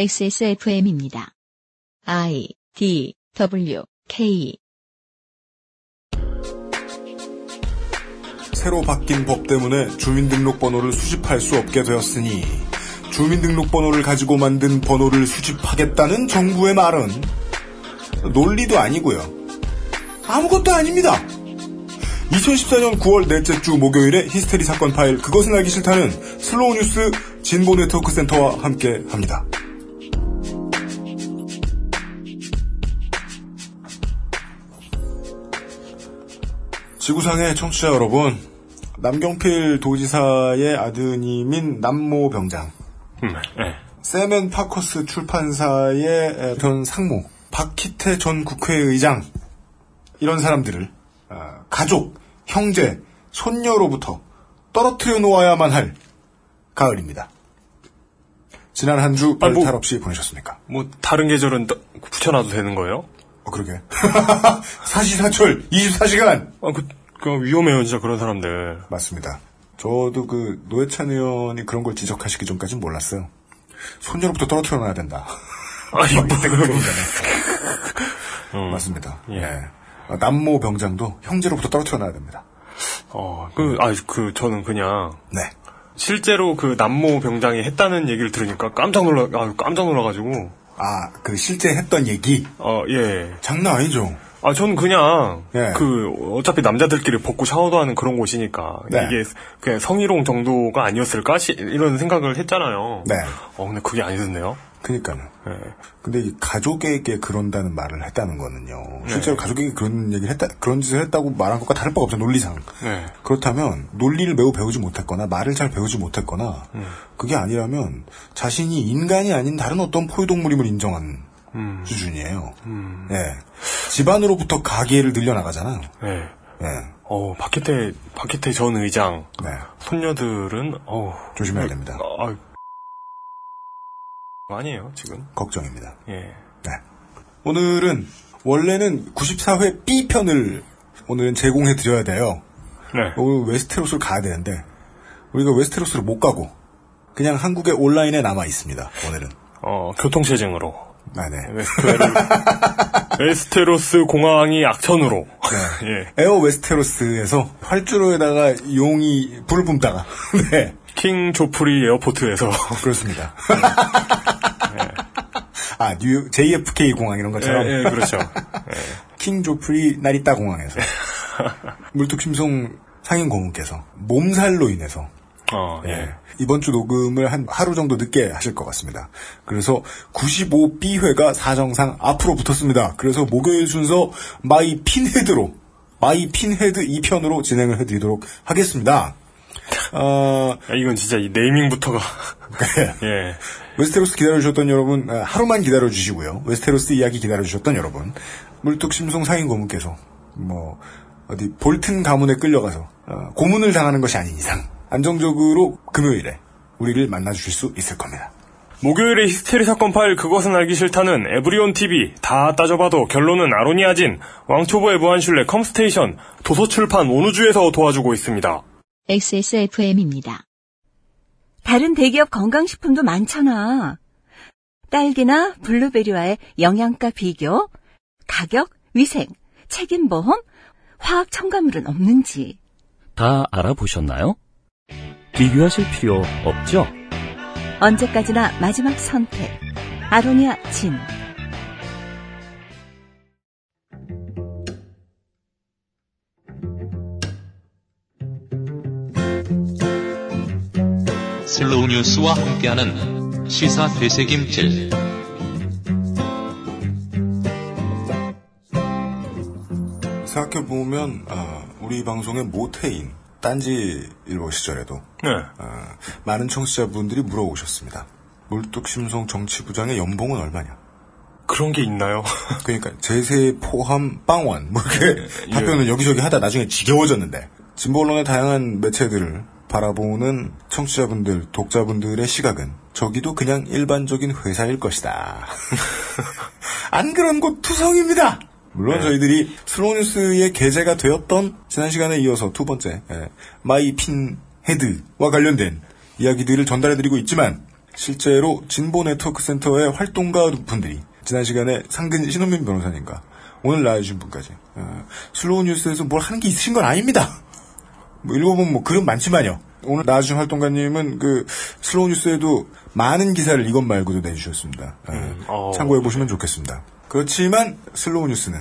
XSFM입니다. I, D, W, K. 새로 바뀐 법 때문에 주민등록번호를 수집할 수 없게 되었으니 주민등록번호를 가지고 만든 번호를 수집하겠다는 정부의 말은 논리도 아니고요. 아무것도 아닙니다. 2014년 9월 넷째 주 목요일에 히스테리 사건 파일 그것은 알기 싫다는 슬로우뉴스 진보 네트워크 센터와 함께합니다. 지구상의 청취자 여러분, 남경필 도지사의 아드님인 남모 병장, 세멘 파커스 출판사의 전 상무, 박희태 전 국회의장, 이런 사람들을 가족, 형제, 손녀로부터 떨어뜨려 놓아야만 할 가을입니다. 지난 한 주 별 탈 없이 보내셨습니까? 다른 계절은 붙여놔도 되는 거예요? 그러게. 사시사철 24시간. 그 위험해요, 진짜 그런 사람들. 맞습니다. 저도 그 노회찬 의원이 그런 걸 지적하시기 전까지는 몰랐어요. 손녀로부터 떨어뜨려 놔야 된다. 아니, 맞습니다. 예. 네. 남모 병장도 형제로부터 떨어뜨려 놔야 됩니다. 저는 그냥. 네. 실제로 그 남모 병장이 했다는 얘기를 들으니까 깜짝 놀라가지고. 그 실제 했던 얘기? 예. 장난 아니죠? 저는 그냥, 예. 어차피 남자들끼리 벗고 샤워도 하는 그런 곳이니까, 네. 이게 그냥 성희롱 정도가 아니었을까? 이런 생각을 했잖아요. 네. 근데 그게 아니던데요? 그니까요. 예. 근데 이 가족에게 그런다는 말을 했다는 거는요. 실제로 네. 가족에게 그런 얘기를 그런 짓을 했다고 말한 것과 다를 바가 없어요, 논리상. 네. 그렇다면, 논리를 매우 배우지 못했거나, 말을 잘 배우지 못했거나, 그게 아니라면, 자신이 인간이 아닌 다른 어떤 포유동물임을 인정한 수준이에요. 예. 집안으로부터 가계를 늘려나가잖아요. 네. 예. 박희태 전 의장. 네. 손녀들은, 조심해야 됩니다. 아니에요, 지금. 걱정입니다. 예. 네. 오늘은, 원래는 94회 B편을 오늘은 제공해드려야 돼요. 네. 오늘 웨스테로스를 가야 되는데, 우리가 웨스테로스를 못 가고, 그냥 한국의 온라인에 남아있습니다, 오늘은. 교통체증으로. 아, 네. 웨스테로스 공항이 악천후로. 네. 예. 에어 웨스테로스에서 활주로에다가 용이 불을 뿜다가, 네. 킹 조프리 에어포트에서. 그렇습니다. 네. 뉴욕, JFK 공항 이런 것처럼. 예, 그렇죠. 예. 킹 조프리 나리따 공항에서. 물툭심송 상임 고문께서 몸살로 인해서. 예. 이번 주 녹음을 한 하루 정도 늦게 하실 것 같습니다. 그래서 95B회가 사정상 앞으로 붙었습니다. 그래서 목요일 순서 마이 핀헤드 2편으로 진행을 해드리도록 하겠습니다. 이건 진짜 이 네이밍부터가. 예. 웨스테로스 기다려주셨던 여러분, 하루만 기다려주시고요. 웨스테로스 이야기 기다려주셨던 여러분, 물뚝심송 상인 고문께서, 어디 볼튼 가문에 끌려가서, 고문을 당하는 것이 아닌 이상, 안정적으로 금요일에 우리를 만나주실 수 있을 겁니다. 목요일에 히스테리 사건 파일 그것은 알기 싫다는 에브리온TV, 다 따져봐도 결론은 아로니아진, 왕초보의 무한신뢰 컴스테이션, 도서출판 온우주에서 도와주고 있습니다. XSFM입니다. 다른 대기업 건강식품도 많잖아. 딸기나 블루베리와의 영양가 비교, 가격, 위생, 책임보험, 화학 첨가물은 없는지. 다 알아보셨나요? 비교하실 필요 없죠? 언제까지나 마지막 선택. 아로니아 진. 슬로우뉴스와 함께하는 시사 되새김질. 생각해보면 우리 방송의 모태인 딴지일보 시절에도 네. 많은 청취자분들이 물어오셨습니다. 물뚝심송 정치부장의 연봉은 얼마냐? 그런 게 있나요? 그러니까 제세 포함 빵원 뭐 이렇게 예. 답변을 여기저기 하다 나중에 지겨워졌는데 진보 언론의 다양한 매체들을 바라보는 청취자분들, 독자분들의 시각은 저기도 그냥 일반적인 회사일 것이다. 안 그런 곳 투성입니다. 물론 네. 저희들이 슬로우뉴스에 게재가 되었던 지난 시간에 이어서 두 번째 마이핀헤드와 관련된 이야기들을 전달해드리고 있지만 실제로 진보 네트워크 센터의 활동가 분들이 지난 시간에 상근 신호민 변호사님과 오늘 나와주신 분까지 슬로우뉴스에서 뭘 하는 게 있으신 건 아닙니다. 뭐 읽어보면 뭐 글은 많지만요. 오늘 나와주신 활동가님은 그 슬로우뉴스에도 많은 기사를 이것 말고도 내주셨습니다. 참고해보시면 네. 좋겠습니다. 그렇지만 슬로우뉴스는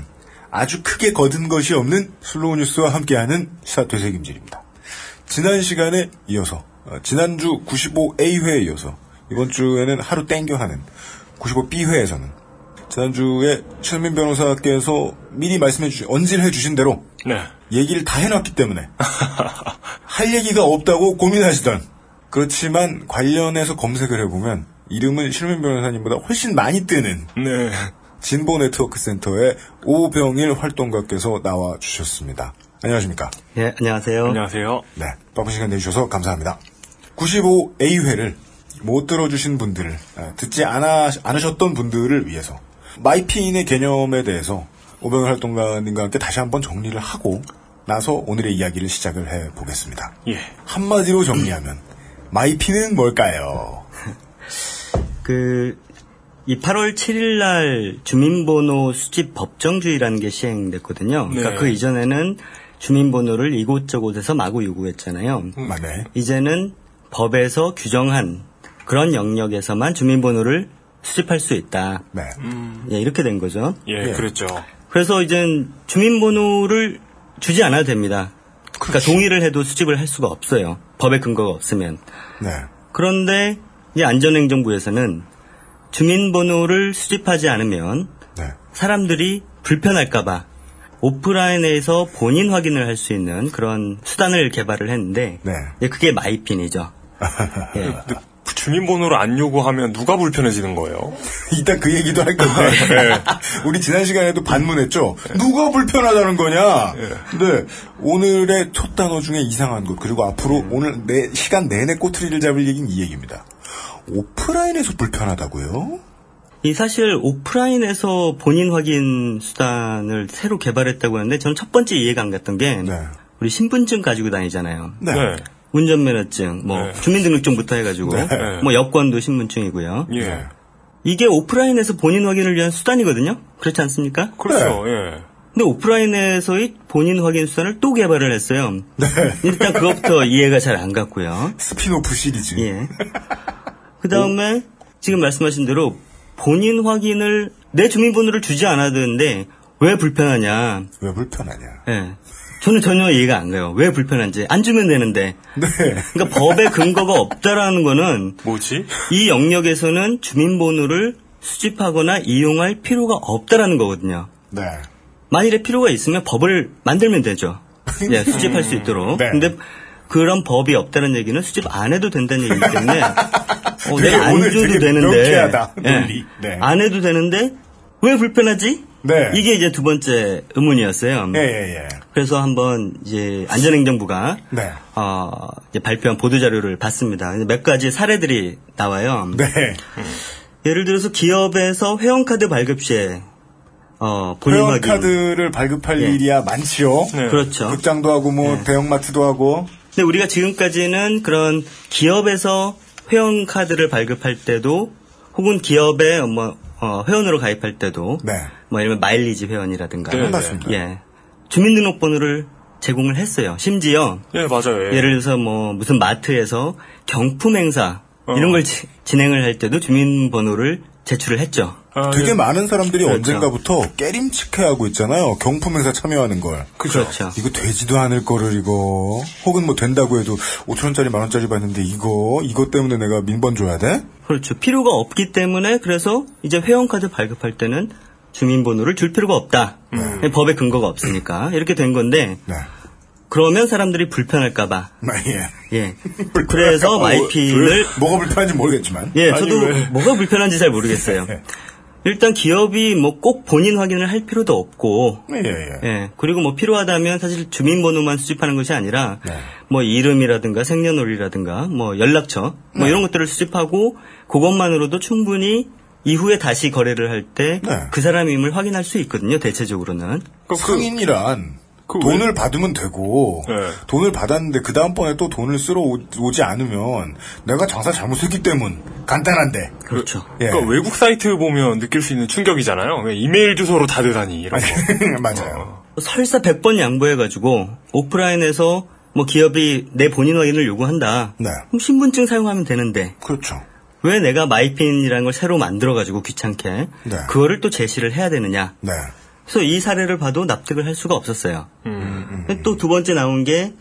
아주 크게 거둔 것이 없는 슬로우뉴스와 함께하는 시사 되새김질입니다. 지난 시간에 이어서 지난주 95A회에 이어서 이번 주에는 하루 땡겨하는 95B회에서는 지난주에 실민 변호사께서 미리 말씀해주신 언질해주신 대로 네. 얘기를 다 해놨기 때문에 할 얘기가 없다고 고민하시던 그렇지만 관련해서 검색을 해보면 이름은 실민 변호사님보다 훨씬 많이 뜨는 네. 진보 네트워크 센터의 오병일 활동가께서 나와주셨습니다. 안녕하십니까? 네, 안녕하세요. 안녕하세요. 네, 바쁜 시간 내주셔서 감사합니다. 95A회를 못 들어주신 분들을 듣지 않으셨던 분들을 위해서 마이피인의 개념에 대해서 오병일 활동가님과 함께 다시 한번 정리를 하고 나서 오늘의 이야기를 시작을 해보겠습니다. 예. 한마디로 정리하면 마이피는 뭘까요? 이 8월 7일 날 주민번호 수집 법정주의라는 게 시행됐거든요. 네. 그러니까 그 이전에는 주민번호를 이곳저곳에서 마구 요구했잖아요. 맞네. 이제는 법에서 규정한 그런 영역에서만 주민번호를 수집할 수 있다. 네. 예, 이렇게 된 거죠. 예, 예. 그렇죠. 그래서 이젠 주민번호를 주지 않아도 됩니다. 그러니까 동의를 해도 수집을 할 수가 없어요. 법의 근거가 없으면. 네. 그런데 이제 안전행정부에서는 주민번호를 수집하지 않으면 네. 사람들이 불편할까봐 오프라인에서 본인 확인을 할 수 있는 그런 수단을 개발을 했는데 네. 그게 마이핀이죠. 예. 주민번호를 안 요구하면 누가 불편해지는 거예요? 일단 그 얘기도 할 건데 네. 우리 지난 시간에도 반문했죠. 네. 누가 불편하다는 거냐? 네. 근데 오늘의 첫 단어 중에 이상한 것 그리고 앞으로 오늘 내 시간 내내 꼬투리를 잡을 얘기는 이 얘기입니다. 오프라인에서 불편하다고요? 이 사실 오프라인에서 본인 확인 수단을 새로 개발했다고 하는데 저는 첫 번째 이해가 안 갔던 게 네. 우리 신분증 가지고 다니잖아요. 네. 운전면허증, 뭐 네. 주민등록증부터 해가지고 네. 뭐 여권도 신분증이고요. 예. 이게 오프라인에서 본인 확인을 위한 수단이거든요. 그렇지 않습니까? 그렇죠. 네. 예. 근데 오프라인에서의 본인 확인 수단을 또 개발을 했어요. 네. 일단 그것부터 이해가 잘 안 갔고요. 스피노프 시리즈. 예. 그 다음에 지금 말씀하신 대로 본인 확인을 내 주민번호를 주지 않아도 되는데 왜 불편하냐. 왜 불편하냐. 네. 저는 전혀 이해가 안 가요. 왜 불편한지. 안 주면 되는데. 네. 그러니까 법에 근거가 없다라는 거는 뭐지? 이 영역에서는 주민번호를 수집하거나 이용할 필요가 없다라는 거거든요. 네. 만일에 필요가 있으면 법을 만들면 되죠. 예, 수집할 수 있도록. 네. 근데 그런 법이 없다는 얘기는 수집 안 해도 된다는 얘기이기 때문에 내가 안 줘도 되는데 예, 네. 안 해도 되는데 왜 불편하지? 네. 이게 이제 두 번째 의문이었어요. 예, 예, 예. 그래서 한번 이제 안전행정부가 네. 이제 발표한 보도자료를 봤습니다. 몇 가지 사례들이 나와요. 네. 예를 들어서 기업에서 회원카드 발급 시에 회원카드를 발급할 예. 일이야 많지요. 네. 그렇죠. 극장도 하고 뭐 예. 대형마트도 하고. 근데 우리가 지금까지는 그런 기업에서 회원카드를 발급할 때도 혹은 기업에 회원으로 가입할 때도 네. 뭐 예를 들면 마일리지 회원이라든가 네, 맞습니다. 예. 주민등록번호를 제공을 했어요. 심지어 예, 맞아요. 예. 예를 들어서 뭐 무슨 마트에서 경품 행사 이런 걸 진행을 할 때도 주민번호를 제출을 했죠. 되게 많은 사람들이 그렇죠. 언젠가부터 깨림칙해하고 있잖아요. 경품 행사 참여하는 걸. 그렇죠. 이거 되지도 않을 거를 이거. 혹은 뭐 된다고 해도 5,000원짜리, 만원짜리 받는데 이거 때문에 내가 민번 줘야 돼? 그렇죠. 필요가 없기 때문에 그래서 이제 회원카드 발급할 때는 주민번호를 줄 필요가 없다. 법에 근거가 없으니까. 이렇게 된 건데. 네. 그러면 사람들이 불편할까봐. 예. 예. 그래서 마이핀을. 뭐가 불편한지 모르겠지만. 예, 저도 뭐가 불편한지 잘 모르겠어요. 예. 일단 기업이 뭐 꼭 본인 확인을 할 필요도 없고, 예. 예. 그리고 뭐 필요하다면 사실 주민번호만 수집하는 것이 아니라, 네. 뭐 이름이라든가 생년월일이라든가, 뭐 연락처, 네. 뭐 이런 것들을 수집하고, 그것만으로도 충분히 이후에 다시 거래를 할 때 그 네. 사람임을 확인할 수 있거든요. 대체적으로는. 그러니까 성인이란 돈을 받으면 되고 네. 돈을 받았는데 그 다음번에 또 돈을 쓰러 오지 않으면 내가 장사 잘못했기 때문 간단한데. 그렇죠. 예. 그러니까 외국 사이트 보면 느낄 수 있는 충격이잖아요. 왜 이메일 주소로 다 되다니 이런 거. 맞아요. 설사 100번 양보해가지고 오프라인에서 뭐 기업이 내 본인 확인을 요구한다. 네. 그럼 신분증 사용하면 되는데. 그렇죠. 왜 내가 마이핀이라는 걸 새로 만들어가지고 귀찮게 네. 그거를 또 제시를 해야 되느냐. 네. 그래서 이 사례를 봐도 납득을 할 수가 없었어요. 또 두 번째 나온 게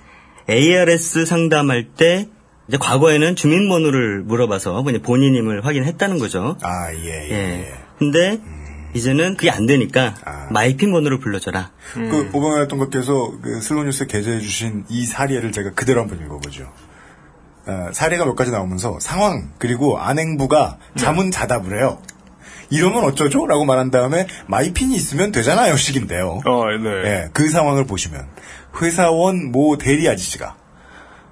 ARS 상담할 때 이제 과거에는 주민번호를 물어봐서 본인임을 확인했다는 거죠. 아, 예, 예. 예. 근데 이제는 그게 안 되니까 마이핀 번호를 불러줘라. 그 오병일했던 것께서 그 슬로우뉴스에 게재해 주신 이 사례를 제가 그대로 한번 읽어보죠. 사례가 몇 가지 나오면서 상황 그리고 안행부가 자문자답을 해요. 이러면 어쩌죠? 라고 말한 다음에 마이핀이 있으면 되잖아요 식인데요. 네. 예, 그 상황을 보시면 회사원 모 대리 아저씨가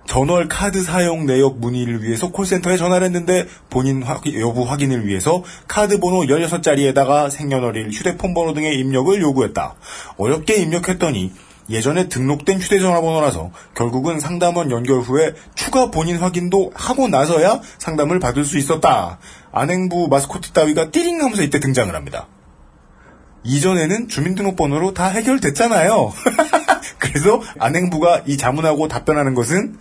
전월 카드 사용 내역 문의를 위해서 콜센터에 전화를 했는데 본인 여부 확인을 위해서 카드 번호 16자리에다가 생년월일, 휴대폰 번호 등의 입력을 요구했다. 어렵게 입력했더니 예전에 등록된 휴대전화번호라서 결국은 상담원 연결 후에 추가 본인 확인도 하고 나서야 상담을 받을 수 있었다. 안행부 마스코트 따위가 띠링 하면서 이때 등장을 합니다. 이전에는 주민등록번호로 다 해결됐잖아요. 그래서 안행부가 이 자문하고 답변하는 것은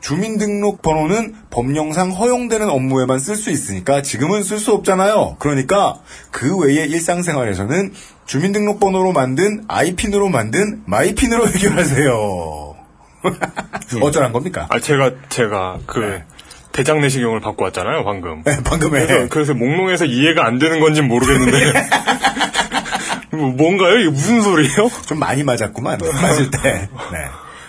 주민등록번호는 법령상 허용되는 업무에만 쓸 수 있으니까 지금은 쓸 수 없잖아요. 그러니까 그 외의 일상생활에서는 주민등록번호로 만든 아이핀으로 만든 마이핀으로 해결하세요. 어쩌란 겁니까? 아 제가 그 네. 대장 내시경을 받고 왔잖아요 방금. 네, 방금에. 그래서 목롱에서 이해가 안 되는 건지 모르겠는데. 뭔가요? 이게 무슨 소리예요? 좀 많이 맞았구만. 맞을 때.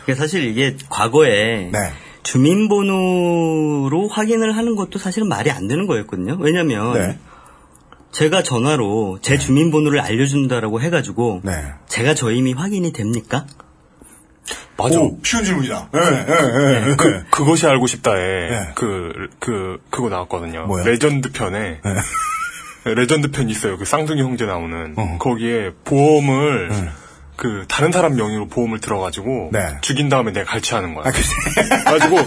네. 사실 이게 과거에 네. 주민번호로 확인을 하는 것도 사실은 말이 안 되는 거였거든요. 왜냐하면 네. 제가 전화로 제 네. 주민번호를 알려준다라고 해가지고 네. 제가 저임이 확인이 됩니까? 맞아. 오, 쉬운 질문이다. 네, 네, 네. 그것이 알고 싶다에 네. 그거 나왔거든요. 뭐야? 레전드 편에. 네. 레전드 편 있어요. 그 쌍둥이 형제 나오는. 거기에 보험을, 그, 다른 사람 명의로 보험을 들어가지고, 네. 죽인 다음에 내가 갈취하는 거야. 아, 그래가지고,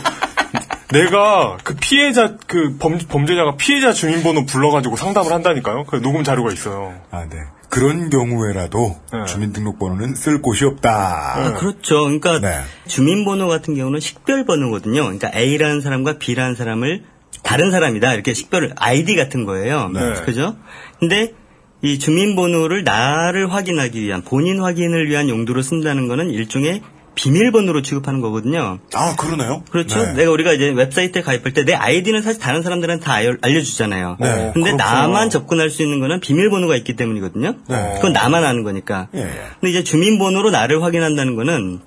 내가 그 피해자, 그 범죄자가 피해자 주민번호 불러가지고 상담을 한다니까요? 그 녹음 자료가 있어요. 아, 네. 그런 경우에라도 네. 주민등록번호는 쓸 곳이 없다. 아, 그렇죠. 그러니까, 네. 주민번호 같은 경우는 식별번호거든요. 그러니까 A라는 사람과 B라는 사람을 다른 사람이다. 이렇게 식별을, 아이디 같은 거예요. 네. 그죠? 근데, 이 주민번호를 나를 확인하기 위한, 본인 확인을 위한 용도로 쓴다는 거는 일종의 비밀번호로 취급하는 거거든요. 아, 그러네요? 그렇죠. 네. 내가 우리가 이제 웹사이트에 가입할 때 내 아이디는 사실 다른 사람들한테 다 알려주잖아요. 네. 근데 그렇구나. 나만 접근할 수 있는 거는 비밀번호가 있기 때문이거든요. 네. 그건 나만 아는 거니까. 예. 근데 이제 주민번호로 나를 확인한다는 거는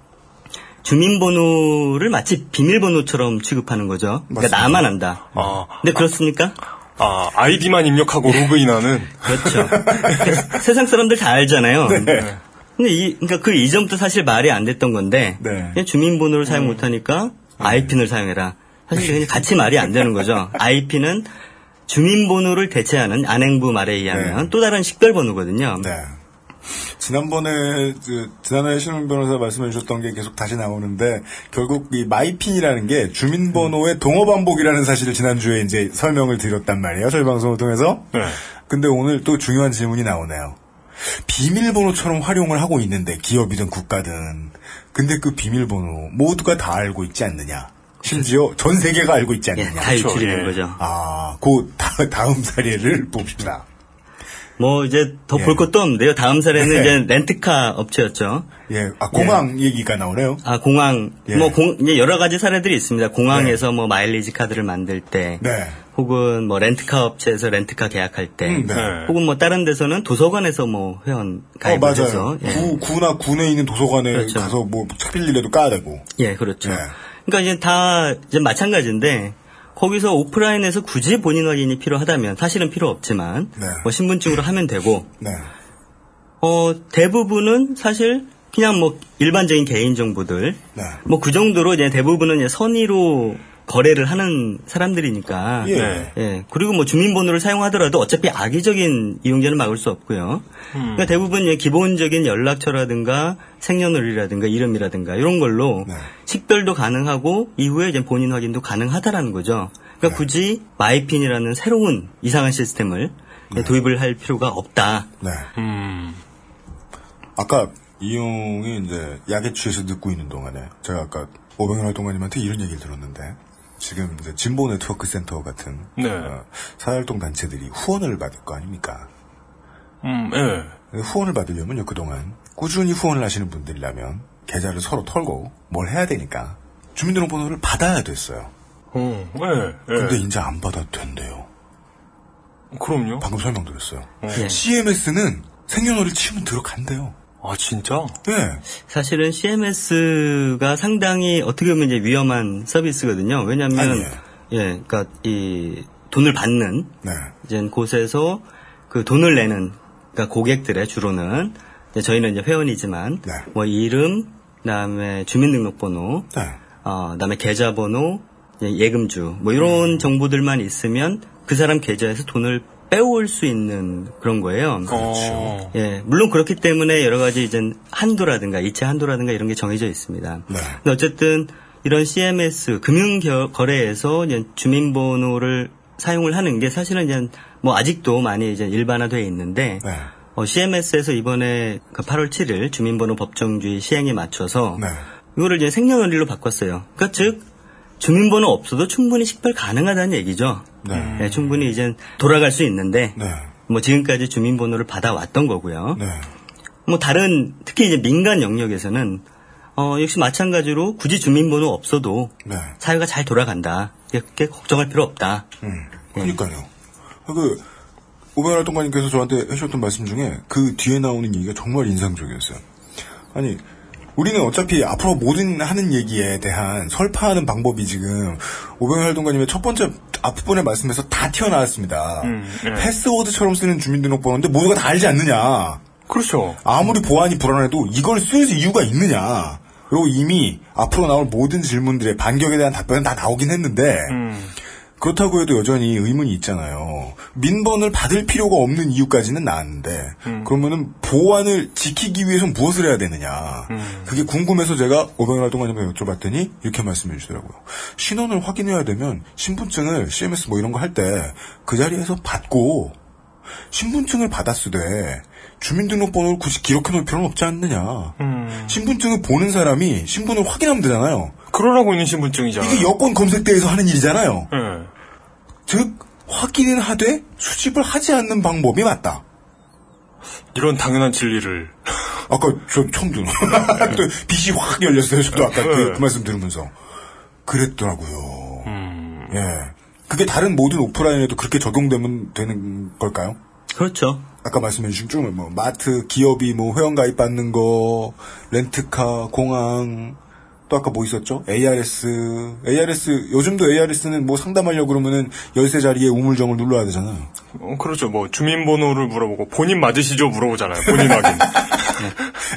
주민번호를 마치 비밀번호처럼 취급하는 거죠. 맞습니다. 그러니까 나만 안다. 아, 근데 그렇습니까? 아, 아이디만 입력하고 로그인하는. 그렇죠. 그러니까 세상 사람들 다 알잖아요. 네. 근데 그러니까 그 이전부터 사실 말이 안 됐던 건데 네. 주민번호를 사용 못하니까 IPN을 사용해라. 사실 그냥 같이 말이 안 되는 거죠. IP는 주민번호를 대체하는 안행부 말에 의하면 네. 또 다른 식별번호거든요. 네. 지난번에 지난해 신호민 변호사 말씀해 주셨던 게 계속 다시 나오는데 결국 이 마이핀이라는 게 주민번호의 동어반복이라는 사실을 지난주에 이제 설명을 드렸단 말이에요. 저희 방송을 통해서. 네. 근데 오늘 또 중요한 질문이 나오네요. 비밀번호처럼 활용을 하고 있는데 기업이든 국가든 근데 그 비밀번호 모두가 다 알고 있지 않느냐. 심지어 전 세계가 알고 있지 않느냐. 예, 다 유출되는 그렇죠. 거죠. 아, 그 다음 사례를 봅시다. 뭐 이제 더 볼 예. 것도 없는데요. 다음 사례는 예. 이제 렌트카 업체였죠. 예, 아 공항 예. 얘기가 나오네요. 아 공항 예. 이제 여러 가지 사례들이 있습니다. 공항에서 예. 뭐 마일리지 카드를 만들 때, 네. 혹은 뭐 렌트카 업체에서 렌트카 계약할 때, 네. 혹은 뭐 다른 데서는 도서관에서 뭐 회원 가입해서 예. 구나 군에 있는 도서관에 그렇죠. 가서 뭐 차빌리라도 까야 되고. 예, 그렇죠. 예. 그러니까 이제 다 이제 마찬가지인데. 거기서 오프라인에서 굳이 본인 확인이 필요하다면 사실은 필요 없지만 네. 뭐 신분증으로 하면 되고 네. 대부분은 사실 그냥 뭐 일반적인 개인 정보들 네. 뭐 그 정도로 이제 대부분은 이제 선의로 거래를 하는 사람들이니까. 예. 예. 그리고 뭐 주민번호를 사용하더라도 어차피 악의적인 이용자는 막을 수 없고요. 그러니까 대부분 기본적인 연락처라든가 생년월일이라든가 이름이라든가 이런 걸로 네. 식별도 가능하고 이후에 이제 본인 확인도 가능하다라는 거죠. 그러니까 네. 굳이 마이핀이라는 새로운 이상한 시스템을 네. 도입을 할 필요가 없다. 네. 아까 이용이 이제 약에 취해서 듣고 있는 동안에 제가 아까 오병일 활동가님한테 이런 얘기를 들었는데 지금 이제 진보 네트워크 센터 같은 네. 사회활동 단체들이 후원을 받을 거 아닙니까? 네. 후원을 받으려면요 그동안 꾸준히 후원을 하시는 분들이라면 계좌를 서로 털고 뭘 해야 되니까 주민등록번호를 받아야 됐어요. 네. 근데 이제 안 받아도 된대요. 그럼요. 방금 설명드렸어요. 네. CMS는 생년월일 치면 들어간대요. 아, 진짜? 네. 사실은 CMS가 상당히 어떻게 보면 이제 위험한 서비스거든요. 왜냐면, 예, 그러니까 이 돈을 받는, 네. 이제 곳에서 그 돈을 내는, 그러니까 고객들의 주로는, 이제 저희는 이제 회원이지만, 네. 뭐 이름, 그 다음에 주민등록번호, 네. 그 다음에 계좌번호, 예금주, 뭐 이런 정보들만 있으면 그 사람 계좌에서 돈을 빼올 수 있는 그런 거예요. 그렇죠. 예, 물론 그렇기 때문에 여러 가지 이제 한도라든가 이체 한도라든가 이런 게 정해져 있습니다. 네. 근데 어쨌든 이런 CMS 금융 거래에서 주민번호를 사용을 하는 게 사실은 이제 뭐 아직도 많이 이제 일반화되어 있는데 네. CMS에서 이번에 8월 7일 주민번호 법정주의 시행에 맞춰서 네. 이거를 이제 생년월일로 바꿨어요. 그러니까 즉 주민번호 없어도 충분히 식별 가능하다는 얘기죠. 네. 네, 충분히 이제 돌아갈 수 있는데, 네. 뭐 지금까지 주민번호를 받아왔던 거고요. 네. 뭐 다른 특히 이제 민간 영역에서는 역시 마찬가지로 굳이 주민번호 없어도 네. 사회가 잘 돌아간다. 이렇게 걱정할 필요 없다. 그러니까요. 그 오병일 활동가님께서 저한테 해주셨던 말씀 중에 그 뒤에 나오는 얘기가 정말 인상적이었어요. 아니. 우리는 어차피 앞으로 모든 하는 얘기에 대한 설파하는 방법이 지금 오병일 활동가님의 첫 번째 앞부분의 말씀에서 다 튀어나왔습니다. 네. 패스워드처럼 쓰는 주민등록번호인데 모두가 다 알지 않느냐. 그렇죠. 아무리 보안이 불안해도 이걸 쓸 이유가 있느냐. 그리고 이미 앞으로 나올 모든 질문들의 반격에 대한 답변은 다 나오긴 했는데 그렇다고 해도 여전히 의문이 있잖아요. 민번을 받을 필요가 없는 이유까지는 나왔는데 그러면은 보안을 지키기 위해서는 무엇을 해야 되느냐. 그게 궁금해서 제가 오병일 활동가님께 여쭤봤더니 이렇게 말씀해 주더라고요. 신원을 확인해야 되면 신분증을 CMS 뭐 이런 거 할 때 그 자리에서 받고 신분증을 받았으되 주민등록번호를 굳이 기록해 놓을 필요는 없지 않느냐. 신분증을 보는 사람이 신분을 확인하면 되잖아요. 그러라고 있는 신분증이잖아요. 이게 여권 검색대에서 하는 일이잖아요. 즉 확인은 하되 수집을 하지 않는 방법이 맞다. 이런 당연한 진리를 아까 저 처음 듣는 빛이 확 열렸어요. 저도 아까 그 말씀 들으면서 그랬더라고요. 예, 그게 다른 모든 오프라인에도 그렇게 적용되면 되는 걸까요? 그렇죠. 아까 말씀해주신 쭉 뭐 마트, 기업이 뭐 회원가입 받는 거, 렌트카, 공항. 또 아까 뭐 있었죠? ARS 요즘도 ARS는 뭐 상담하려고 그러면은 열쇠 자리에 우물정을 눌러야 되잖아요. 그렇죠. 뭐 주민번호를 물어보고 본인 맞으시죠? 물어보잖아요. 본인 확인.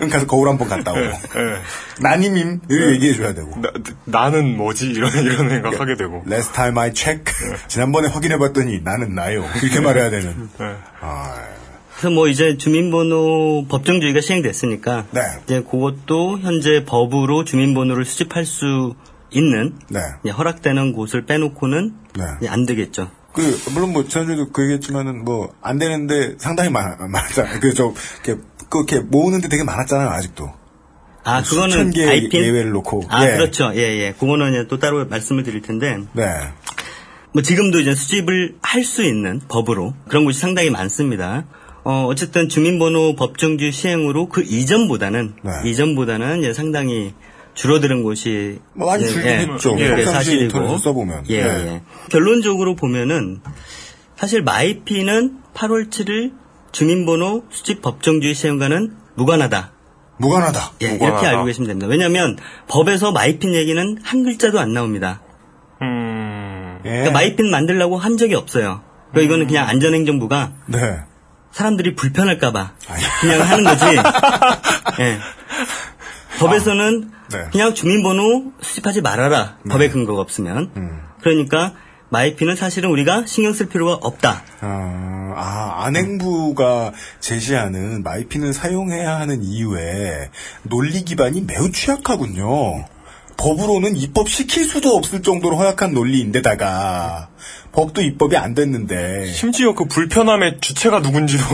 응, 가서 거울 한번 갔다 오고. 나님임 이렇게 얘기해줘야 되고. 나는 뭐지? 이런 생각하게 되고. Last time I check. 지난번에 확인해봤더니 나는 나요. 이렇게 말해야 되는. 그래서 뭐 이제 주민번호 법정주의가 시행됐으니까 네. 이제 그것도 현재 법으로 주민번호를 수집할 수 있는 네. 허락되는 곳을 빼놓고는 네. 안 되겠죠. 그 물론 뭐 지난주에도 그 얘기했지만은 뭐 안 되는데 상당히 많았잖아요. 그저 그렇게 모으는데 되게 많았잖아요. 아직도. 아 그거는 IP 예외를 놓고. 아 예. 그렇죠. 예예. 그거는 또 따로 말씀을 드릴 텐데. 네. 뭐 지금도 이제 수집을 할 수 있는 법으로 그런 곳이 상당히 많습니다. 어쨌든 주민번호 법정주의 시행으로 그 이전보다는 네. 이전보다는 예, 상당히 줄어드는 곳이 많이 줄긴 했죠. 예, 사실이고 써보면 예, 네. 예. 결론적으로 보면은 사실 마이피는 8월 7일 주민번호 수집 법정주의 시행과는 무관하다. 무관하다. 예, 무관하다. 이렇게 알고 계시면 됩니다. 왜냐하면 법에서 마이핀 얘기는 한 글자도 안 나옵니다. 예. 그러니까 마이핀 만들려고 한 적이 없어요. 그러니까 이거는 그냥 안전행정부가 네. 사람들이 불편할까봐 그냥 하는 거지. 예. 법에서는 네. 그냥 주민번호 수집하지 말아라. 네. 법에 근거가 없으면. 그러니까 마이피는 사실은 우리가 신경 쓸 필요가 없다. 안행부가 제시하는 마이피는 사용해야 하는 이유에 논리 기반이 매우 취약하군요. 법으로는 입법시킬 수도 없을 정도로 허약한 논리인데다가 법도 입법이 안 됐는데 심지어 그 불편함의 주체가 누군지도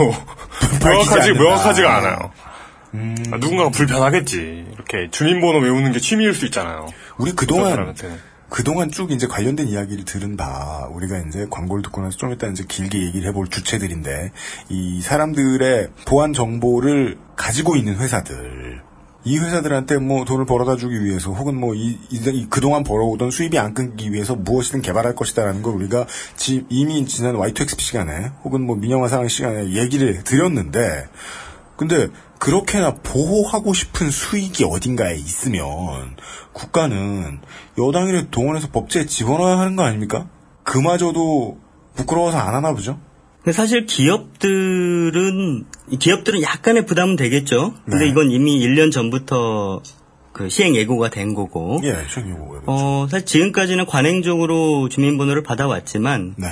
명확하지가 않아요. 누군가가 불편하겠지. 이렇게 주민번호 외우는 게 취미일 수 있잖아요. 우리 그동안 쭉 이제 관련된 이야기를 들은 바, 우리가 이제 광고를 듣고 나서 좀 이따 이제 길게 얘기를 해볼 주체들인데, 이 사람들의 보안 정보를 가지고 있는 회사들, 이 회사들한테 뭐 돈을 벌어다 주기 위해서 혹은 뭐 이 그동안 벌어오던 수입이 안 끊기 위해서 무엇이든 개발할 것이다라는 걸 우리가 이미 지난 Y2XP 시간에 혹은 뭐 민영화 상황 시간에 얘기를 드렸는데, 근데 그렇게나 보호하고 싶은 수익이 어딘가에 있으면 국가는 여당이를 동원해서 법제에 집어넣어야 하는 거 아닙니까? 그마저도 부끄러워서 안 하나 보죠? 사실 기업들은 약간의 부담은 되겠죠. 근데 네. 이건 이미 1년 전부터 그 시행 예고가 된 거고. 예, 시행 예고가 됐죠. 사실 지금까지는 관행적으로 주민번호를 받아왔지만, 네.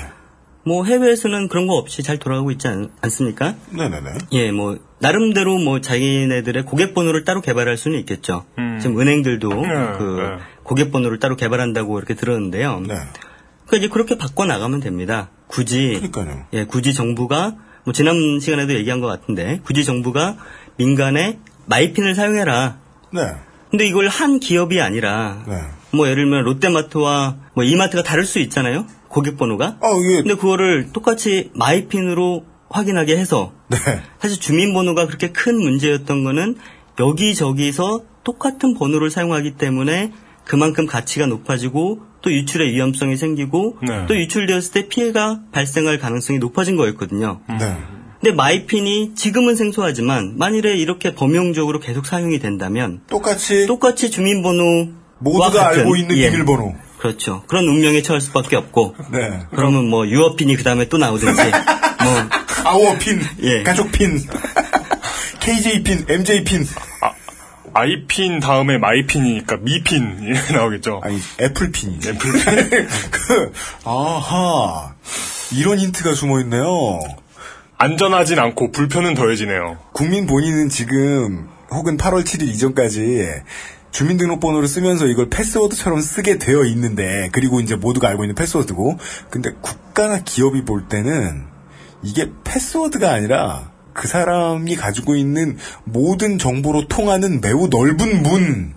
뭐 해외에서는 그런 거 없이 잘 돌아가고 있지 않습니까? 네네네. 예, 뭐 나름대로 뭐 자기네들의 고객번호를 따로 개발할 수는 있겠죠. 지금 은행들도 고객번호를 따로 개발한다고 이렇게 들었는데요. 네. 그러니까 이제 그렇게 바꿔 나가면 됩니다. 그러니까요. 예, 굳이 정부가 뭐 지난 시간에도 얘기한 것 같은데 굳이 정부가 민간에 마이핀을 사용해라. 네. 근데 이걸 한 기업이 아니라 네. 뭐 예를 들면 롯데마트와 뭐 이마트가 다를 수 있잖아요. 고객번호가. 예. 근데 그거를 똑같이 마이핀으로 확인하게 해서 네. 사실 주민번호가 그렇게 큰 문제였던 거는 여기저기서 똑같은 번호를 사용하기 때문에 그만큼 가치가 높아지고 또 유출의 위험성이 생기고 네. 또 유출되었을 때 피해가 발생할 가능성이 높아진 거였거든요. 네. 근데 마이핀이 지금은 생소하지만 만일에 이렇게 범용적으로 계속 사용이 된다면 똑같이 주민번호와 모두가 같은, 알고 있는 비밀번호. 예. 그렇죠. 그런 운명에 처할 수밖에 없고. 네. 그러면 뭐 유어핀이 그 다음에 또 나오든지. 뭐 아워핀, 예. 가족핀, KJ핀, MJ핀. 아이핀 다음에 마이핀이니까 미핀이 나오겠죠. 아니, 애플핀이죠. 애플핀. 아하. 이런 힌트가 숨어있네요. 안전하진 않고 불편은 더해지네요. 국민 본인은 지금 혹은 8월 7일 이전까지 주민등록번호를 쓰면서 이걸 패스워드처럼 쓰게 되어 있는데, 그리고 이제 모두가 알고 있는 패스워드고, 근데 국가나 기업이 볼 때는 이게 패스워드가 아니라 그 사람이 가지고 있는 모든 정보로 통하는 매우 넓은 문.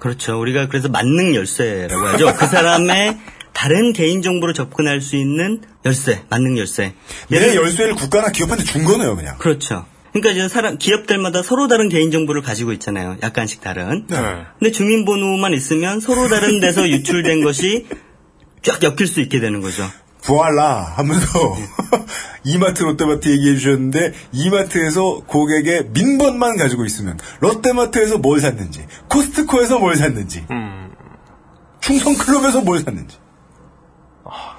그렇죠. 우리가 그래서 만능 열쇠라고 하죠. 그 사람의 다른 개인 정보로 접근할 수 있는 열쇠, 만능 열쇠. 내 열쇠를 국가나 기업한테 준 거네요, 그냥. 그렇죠. 그러니까 이제 기업들마다 서로 다른 개인정보를 가지고 있잖아요. 약간씩 다른. 네. 근데 주민번호만 있으면 서로 다른 데서 유출된 것이 쫙 엮일 수 있게 되는 거죠. 부활라 하면서 이마트, 롯데마트 얘기해 주셨는데 이마트에서 고객의 민번만 가지고 있으면 롯데마트에서 뭘 샀는지, 코스트코에서 뭘 샀는지, 충성클럽에서 뭘 샀는지.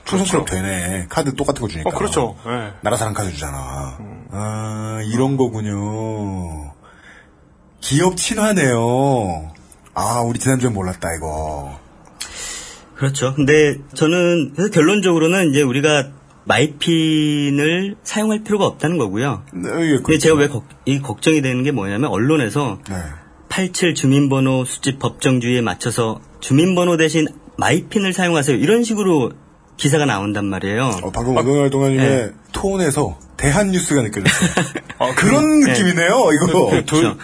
충성클럽 그렇죠. 되네. 카드 똑같은 거 주니까. 그렇죠. 네. 나라사랑 카드 주잖아. 이런 거군요. 기업 친화네요. 우리 지난주에 몰랐다, 이거. 그렇죠. 근데 저는, 그래서 결론적으로는 이제 우리가 마이핀을 사용할 필요가 없다는 거고요. 네, 예, 그렇죠. 근데 제가 왜 걱정이 되는 게 뭐냐면, 언론에서 네. 87 주민번호 수집 법정주의에 맞춰서 주민번호 대신 마이핀을 사용하세요. 이런 식으로 기사가 나온단 말이에요. 방금 오병일 동아님의 네. 톤에서 대한뉴스가 느껴졌어요. 그런 느낌이네요, 네. 이거. 그렇죠.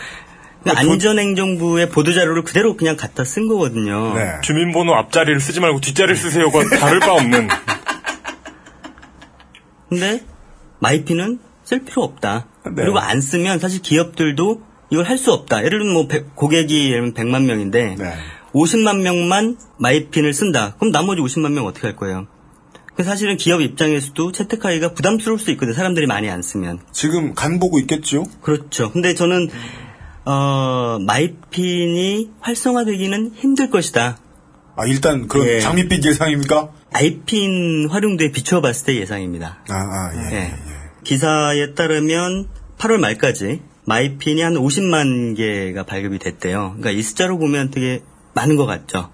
안전행정부의 보도자료를 그대로 그냥 갖다 쓴 거거든요. 네. 주민번호 앞자리를 쓰지 말고 뒷자리를 쓰세요가 다를 바 없는. 근데 마이피는 쓸 필요 없다. 네. 그리고 안 쓰면 사실 기업들도 이걸 할 수 없다. 예를 들면 뭐 고객이 예를 들면 100만 명인데 네. 50만 명만 마이핀을 쓴다. 그럼 나머지 50만 명 어떻게 할 거예요? 사실은 기업 입장에서도 채택하기가 부담스러울 수 있거든요. 사람들이 많이 안 쓰면. 지금 간 보고 있겠죠? 그렇죠. 근데 저는 마이핀이 활성화되기는 힘들 것이다. 일단 그런 예. 장밋빛 예상입니까? 마이핀 활용도에 비춰봤을 때 예상입니다. 예. 기사에 따르면 8월 말까지 마이핀이 한 50만 개가 발급이 됐대요. 그러니까 이 숫자로 보면 되게 많은 것 같죠.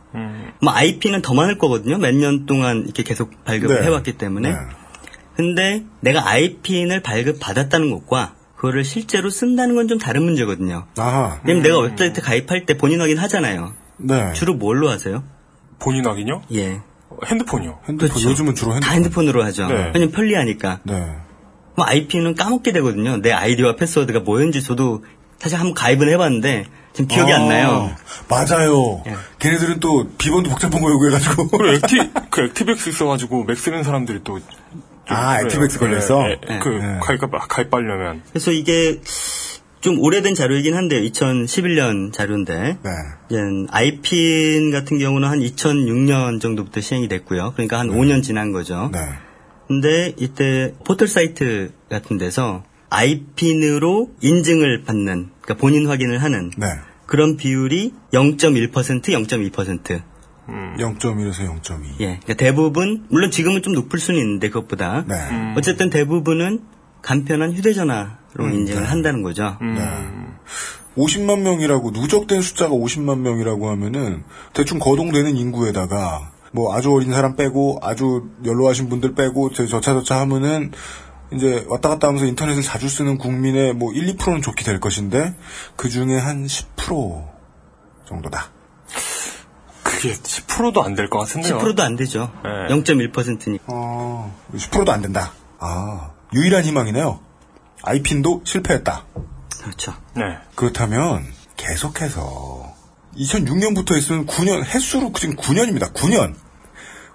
뭐 IP는 더 많을 거거든요. 몇 년 동안 이렇게 계속 발급을 해왔기 때문에. 근데 내가 IP인을 발급받았다는 것과 그거를 실제로 쓴다는 건 좀 다른 문제거든요. 왜냐면 내가 웹사이트 가입할 때 본인 확인 하잖아요. 네. 주로 뭘로 하세요? 본인 확인요? 예. 핸드폰이요. 핸드폰. 그렇죠. 요즘은 주로 핸드폰. 다 핸드폰으로 하죠. 네. 왜냐면 편리하니까. 네. 뭐 IP는 까먹게 되거든요. 내 아이디와 패스워드가 뭐였는지 저도 사실 한번 가입은 해봤는데 지금 기억이 안 나요. 맞아요. 예. 걔네들은 또 비번도 복잡한 거 요구해가지고. 그리고 액티백스 있어가지고 맥 쓰는 사람들이 또. 액티백스 걸렸어? 예. 가입하려면. 그래서 이게 좀 오래된 자료이긴 한데 2011년 자료인데. 네. IPN 같은 경우는 한 2006년 정도부터 시행이 됐고요. 그러니까 한 5년 지난 거죠. 네. 근데 이때 포털 사이트 같은 데서 아이핀으로 인증을 받는, 그러니까 본인 확인을 하는 그런 비율이 0.1%, 0.2%. 0.1에서 0.2. 예, 그러니까 대부분 물론 지금은 좀 높을 수는 있는데 그것보다 어쨌든 대부분은 간편한 휴대전화로 인증을 한다는 거죠. 50만 명이라고 누적된 숫자가 50만 명이라고 하면은 대충 거동되는 인구에다가 뭐 아주 어린 사람 빼고 아주 연로하신 분들 빼고 저차저차 하면은. 이제 왔다 갔다 하면서 인터넷을 자주 쓰는 국민의 뭐 1, 2%는 좋게 될 것인데 그 중에 한 10% 정도다. 그게 10%도 안 될 것 같은데요. 10%도 안 되죠. 네. 0.1%니까. 10%도 안 된다. 유일한 희망이네요. 아이핀도 실패했다. 그렇죠. 네. 그렇다면 계속해서 2006년부터 있으면 9년 횟수로 지금 9년입니다. 9년.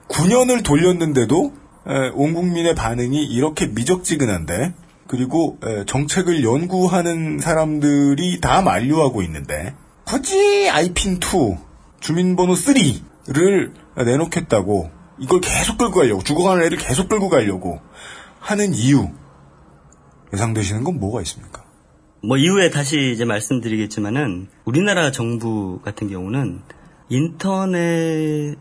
9년을 돌렸는데도 온 국민의 반응이 이렇게 미적지근한데 그리고 정책을 연구하는 사람들이 다 만류하고 있는데 굳이 아이핀2, 주민번호3를 내놓겠다고 이걸 계속 끌고 가려고 죽어가는 애를 계속 끌고 가려고 하는 이유 예상되시는 건 뭐가 있습니까? 뭐 이후에 다시 이제 말씀드리겠지만은 우리나라 정부 같은 경우는 인터넷이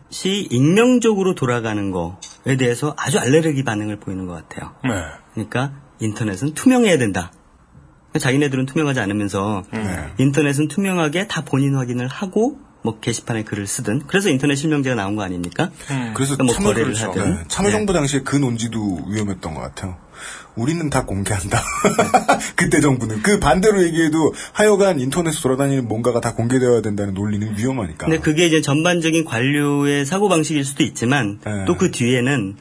익명적으로 돌아가는 거에 대해서 아주 알레르기 반응을 보이는 것 같아요. 네. 그러니까 인터넷은 투명해야 된다. 자기네들은 투명하지 않으면서 인터넷은 투명하게 다 본인 확인을 하고 뭐 게시판에 글을 쓰든 그래서 인터넷 실명제가 나온 거 아닙니까? 그래서 뭐 거래를 하든. 네. 참여정부 당시에 그 논지도 위험했던 것 같아요. 우리는 다 공개한다. 그때 정부는. 그 반대로 얘기해도 하여간 인터넷에 돌아다니는 뭔가가 다 공개되어야 된다는 논리는 위험하니까. 근데 그게 이제 전반적인 관료의 사고방식일 수도 있지만 또 그 뒤에는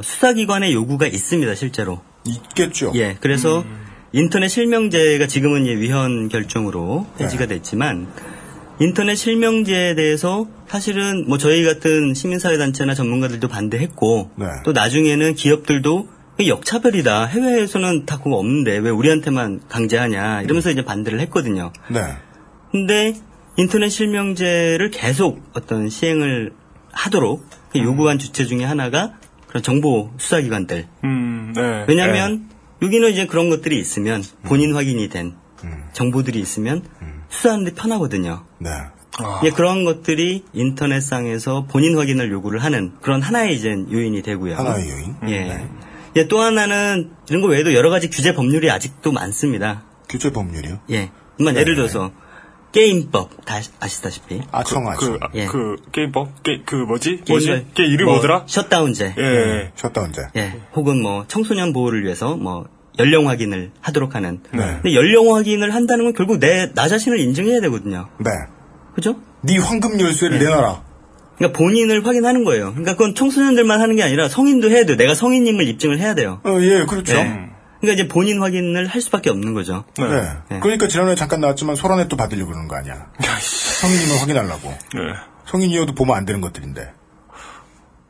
수사기관의 요구가 있습니다. 실제로. 있겠죠. 예. 그래서 인터넷 실명제가 지금은 위헌 결정으로 폐지가 됐지만 인터넷 실명제에 대해서 사실은 뭐 저희 같은 시민사회단체나 전문가들도 반대했고 또 나중에는 기업들도 역차별이다. 해외에서는 다 그거 없는데 왜 우리한테만 강제하냐 이러면서 이제 반대를 했거든요. 네. 근데 인터넷 실명제를 계속 어떤 시행을 하도록 요구한 주체 중에 하나가 그런 정보 수사기관들. 네. 왜냐하면 여기는 이제 그런 것들이 있으면 본인 확인이 된 정보들이 있으면 수사하는데 편하거든요. 네. 예, 그런 것들이 인터넷상에서 본인 확인을 요구를 하는 그런 하나의 이제 요인이 되고요. 하나의 요인. 예. 네. 예, 또 하나는 이런 거 외에도 여러 가지 규제 법률이 아직도 많습니다. 규제 법률이요? 예. 예를 들어서 게임법 다 아시다시피. 게임법? 게임 이름 뭐더라? 셧다운제. 예. 셧다운제. 예. 혹은 뭐 청소년 보호를 위해서 뭐 연령 확인을 하도록 하는. 네. 근데 연령 확인을 한다는 건 결국 나 자신을 인증해야 되거든요. 네. 그죠? 네 황금 열쇠를 내놔라. 그러니까 본인을 확인하는 거예요. 그러니까 그건 청소년들만 하는 게 아니라 성인도 해야 돼요. 내가 성인임을 입증을 해야 돼요. 예, 그렇죠. 네. 그러니까 이제 본인 확인을 할 수밖에 없는 거죠. 네. 네. 그러니까 지난번에 잠깐 나왔지만 소란에 또 받으려고 그러는 거 아니야. 성인임을 확인하려고. 네. 성인이어도 보면 안 되는 것들인데.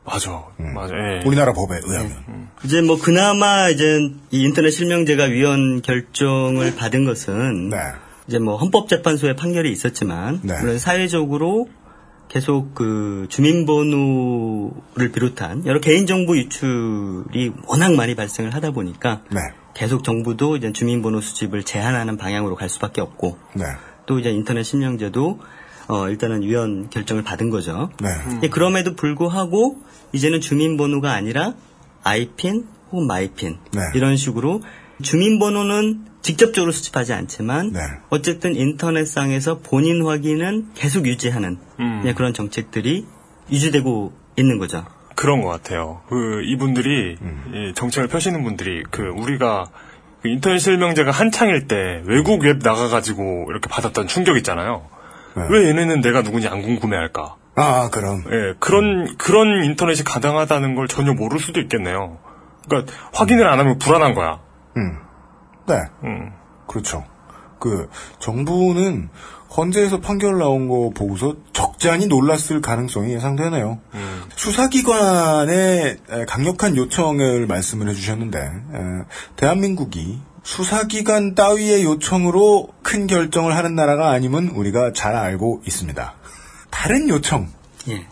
맞아. 맞아. 예. 우리나라 법에 의하면. 이제 뭐 그나마 이제 이 인터넷 실명제가 위헌 결정을 받은 것은 이제 뭐 헌법재판소의 판결이 있었지만 물론 사회적으로 계속 그 주민번호를 비롯한 여러 개인정보 유출이 워낙 많이 발생을 하다 보니까 계속 정부도 이제 주민번호 수집을 제한하는 방향으로 갈 수밖에 없고 또 이제 인터넷 실명제도 일단은 위헌 결정을 받은 거죠. 예, 그럼에도 불구하고 이제는 주민번호가 아니라 아이핀 혹은 마이핀 이런 식으로 주민번호는 직접적으로 수집하지 않지만 네. 어쨌든 인터넷상에서 본인 확인은 계속 유지하는 그런 정책들이 유지되고 있는 거죠. 그런 것 같아요. 이분들이 정책을 펴시는 분들이 우리가 인터넷 실명제가 한창일 때 외국 웹 나가가지고 이렇게 받았던 충격 있잖아요. 네. 왜 얘네는 내가 누군지 안 궁금해할까? 아, 그럼. 예, 그런 인터넷이 가능하다는 걸 전혀 모를 수도 있겠네요. 그러니까 확인을 안 하면 불안한 거야. 네. 그렇죠. 정부는 헌재에서 판결 나온 거 보고서 적잖이 놀랐을 가능성이 예상되네요. 수사기관의 강력한 요청을 말씀을 해주셨는데 대한민국이 수사기관 따위의 요청으로 큰 결정을 하는 나라가 아님은 우리가 잘 알고 있습니다. 다른 요청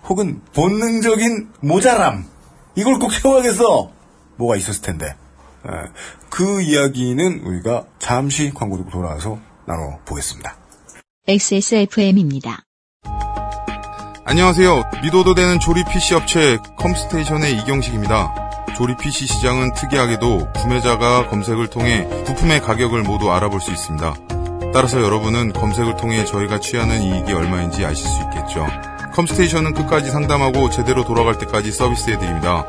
혹은 본능적인 모자람 이걸 꼭 채워야겠어. 뭐가 있었을 텐데. 그 이야기는 우리가 잠시 광고 듣고 돌아와서 나눠보겠습니다. XSFM입니다. 안녕하세요. 믿어도 되는 조립 PC 업체 컴스테이션의 이경식입니다. 조립 PC 시장은 특이하게도 구매자가 검색을 통해 부품의 가격을 모두 알아볼 수 있습니다. 따라서 여러분은 검색을 통해 저희가 취하는 이익이 얼마인지 아실 수 있겠죠. 컴스테이션은 끝까지 상담하고 제대로 돌아갈 때까지 서비스해드립니다.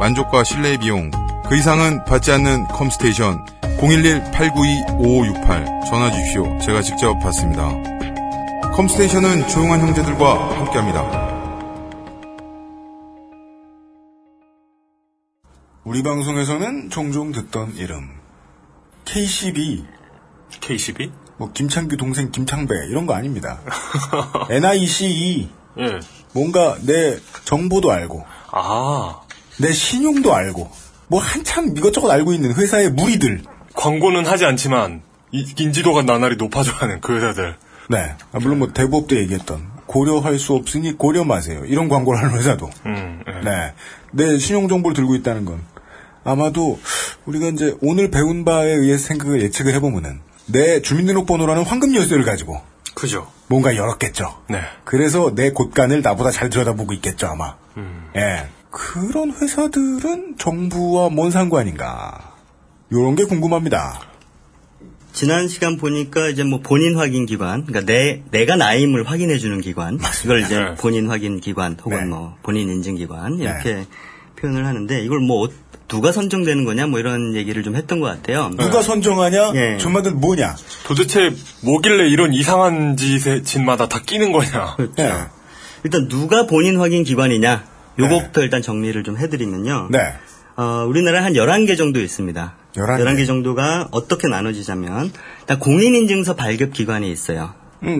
만족과 신뢰의 비용, 그 이상은 받지 않는 컴스테이션 011-892-5568 전화 주십시오. 제가 직접 받습니다. 컴스테이션은 조용한 형제들과 함께합니다. 우리 방송에서는 종종 듣던 이름 KCB? 뭐 김창규 동생 김창배 이런 거 아닙니다. NICE 예. 뭔가 내 정보도 알고 내 신용도 알고 뭐 한참 이것저것 알고 있는 회사의 무리들. 광고는 하지 않지만 인지도가 나날이 높아져가는 그 회사들. 네. 물론 뭐 대부업 때 얘기했던 고려할 수 없으니 고려 마세요. 이런 광고를 하는 회사도. 네. 내 신용정보를 들고 있다는 건 아마도 우리가 이제 오늘 배운 바에 의해 생각을 예측을 해보면은 내 주민등록번호라는 황금 열쇠를 가지고. 그죠. 뭔가 열었겠죠. 네. 그래서 내 곳간을 나보다 잘 들여다보고 있겠죠, 아마. 예. 그런 회사들은 정부와 뭔 상관인가? 요런 게 궁금합니다. 지난 시간 보니까 이제 뭐 본인 확인 기관, 그러니까 내가 나임을 확인해 주는 기관, 이걸 이제 네. 본인 확인 기관 혹은 네. 뭐 본인 인증 기관 이렇게 네. 표현을 하는데 이걸 뭐 누가 선정되는 거냐 뭐 이런 얘기를 좀 했던 것 같아요. 누가 선정하냐? 네. 전마들 뭐냐? 도대체 뭐길래 이런 이상한 짓마다 다 끼는 거냐? 그렇죠. 네. 일단 누가 본인 확인 기관이냐? 요거부터 네. 일단 정리를 좀 해드리면요. 네. 우리나라에 한 11개 정도 있습니다. 11개 정도가 어떻게 나눠지자면, 일단 공인인증서 발급기관이 있어요. 예.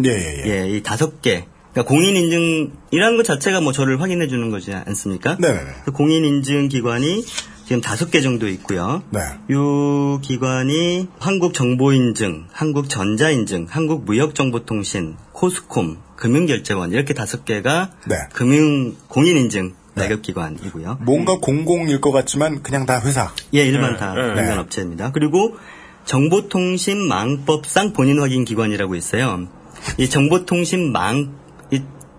이 5개. 그러니까 공인인증이라는 것 자체가 뭐 저를 확인해주는 거지 않습니까? 네. 공인인증기관이 지금 5개 정도 있고요. 네. 요 기관이 한국 정보 인증, 한국 전자 인증, 한국 무역 정보통신, 코스콤, 금융결제원 이렇게 5개가 네. 금융 공인 인증 발급 기관이고요. 뭔가 공공일 것 같지만 그냥 다 회사. 예, 일반 다 민간 업체입니다. 그리고 정보통신망법상 본인 확인 기관이라고 있어요. 이 정보통신망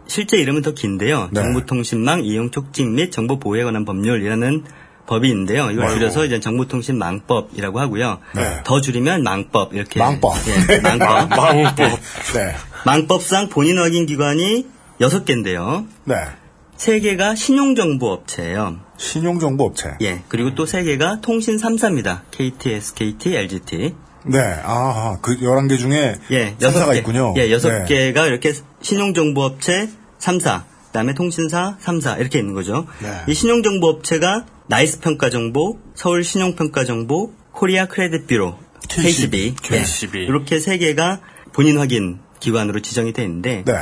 실제 이름은 더 긴데요. 네. 정보통신망 이용 촉진 및 정보 보호에 관한 법률이라는 법인데요. 이걸 줄여서 이제 정보통신망법이라고 하고요. 네. 더 줄이면 망법 이렇게. 예, 망법. 네. 망법상 본인 확인 기관이 6개인데요. 네. 3개가 신용정보업체예요. 신용정보업체. 예. 그리고 또 3개가 통신 3사입니다. KT, SKT, LGT. 네. 아, 그 11개 중에 3사가 있군요. 예, 6개가 이렇게 신용정보업체 3사, 그다음에 통신사 3사 이렇게 있는 거죠. 네. 이 신용정보업체가 나이스평가정보, 서울신용평가정보, 코리아 크레딧뷰로, KCB. 네. 이렇게 3개가 본인 확인 기관으로 지정이 돼 있는데 네.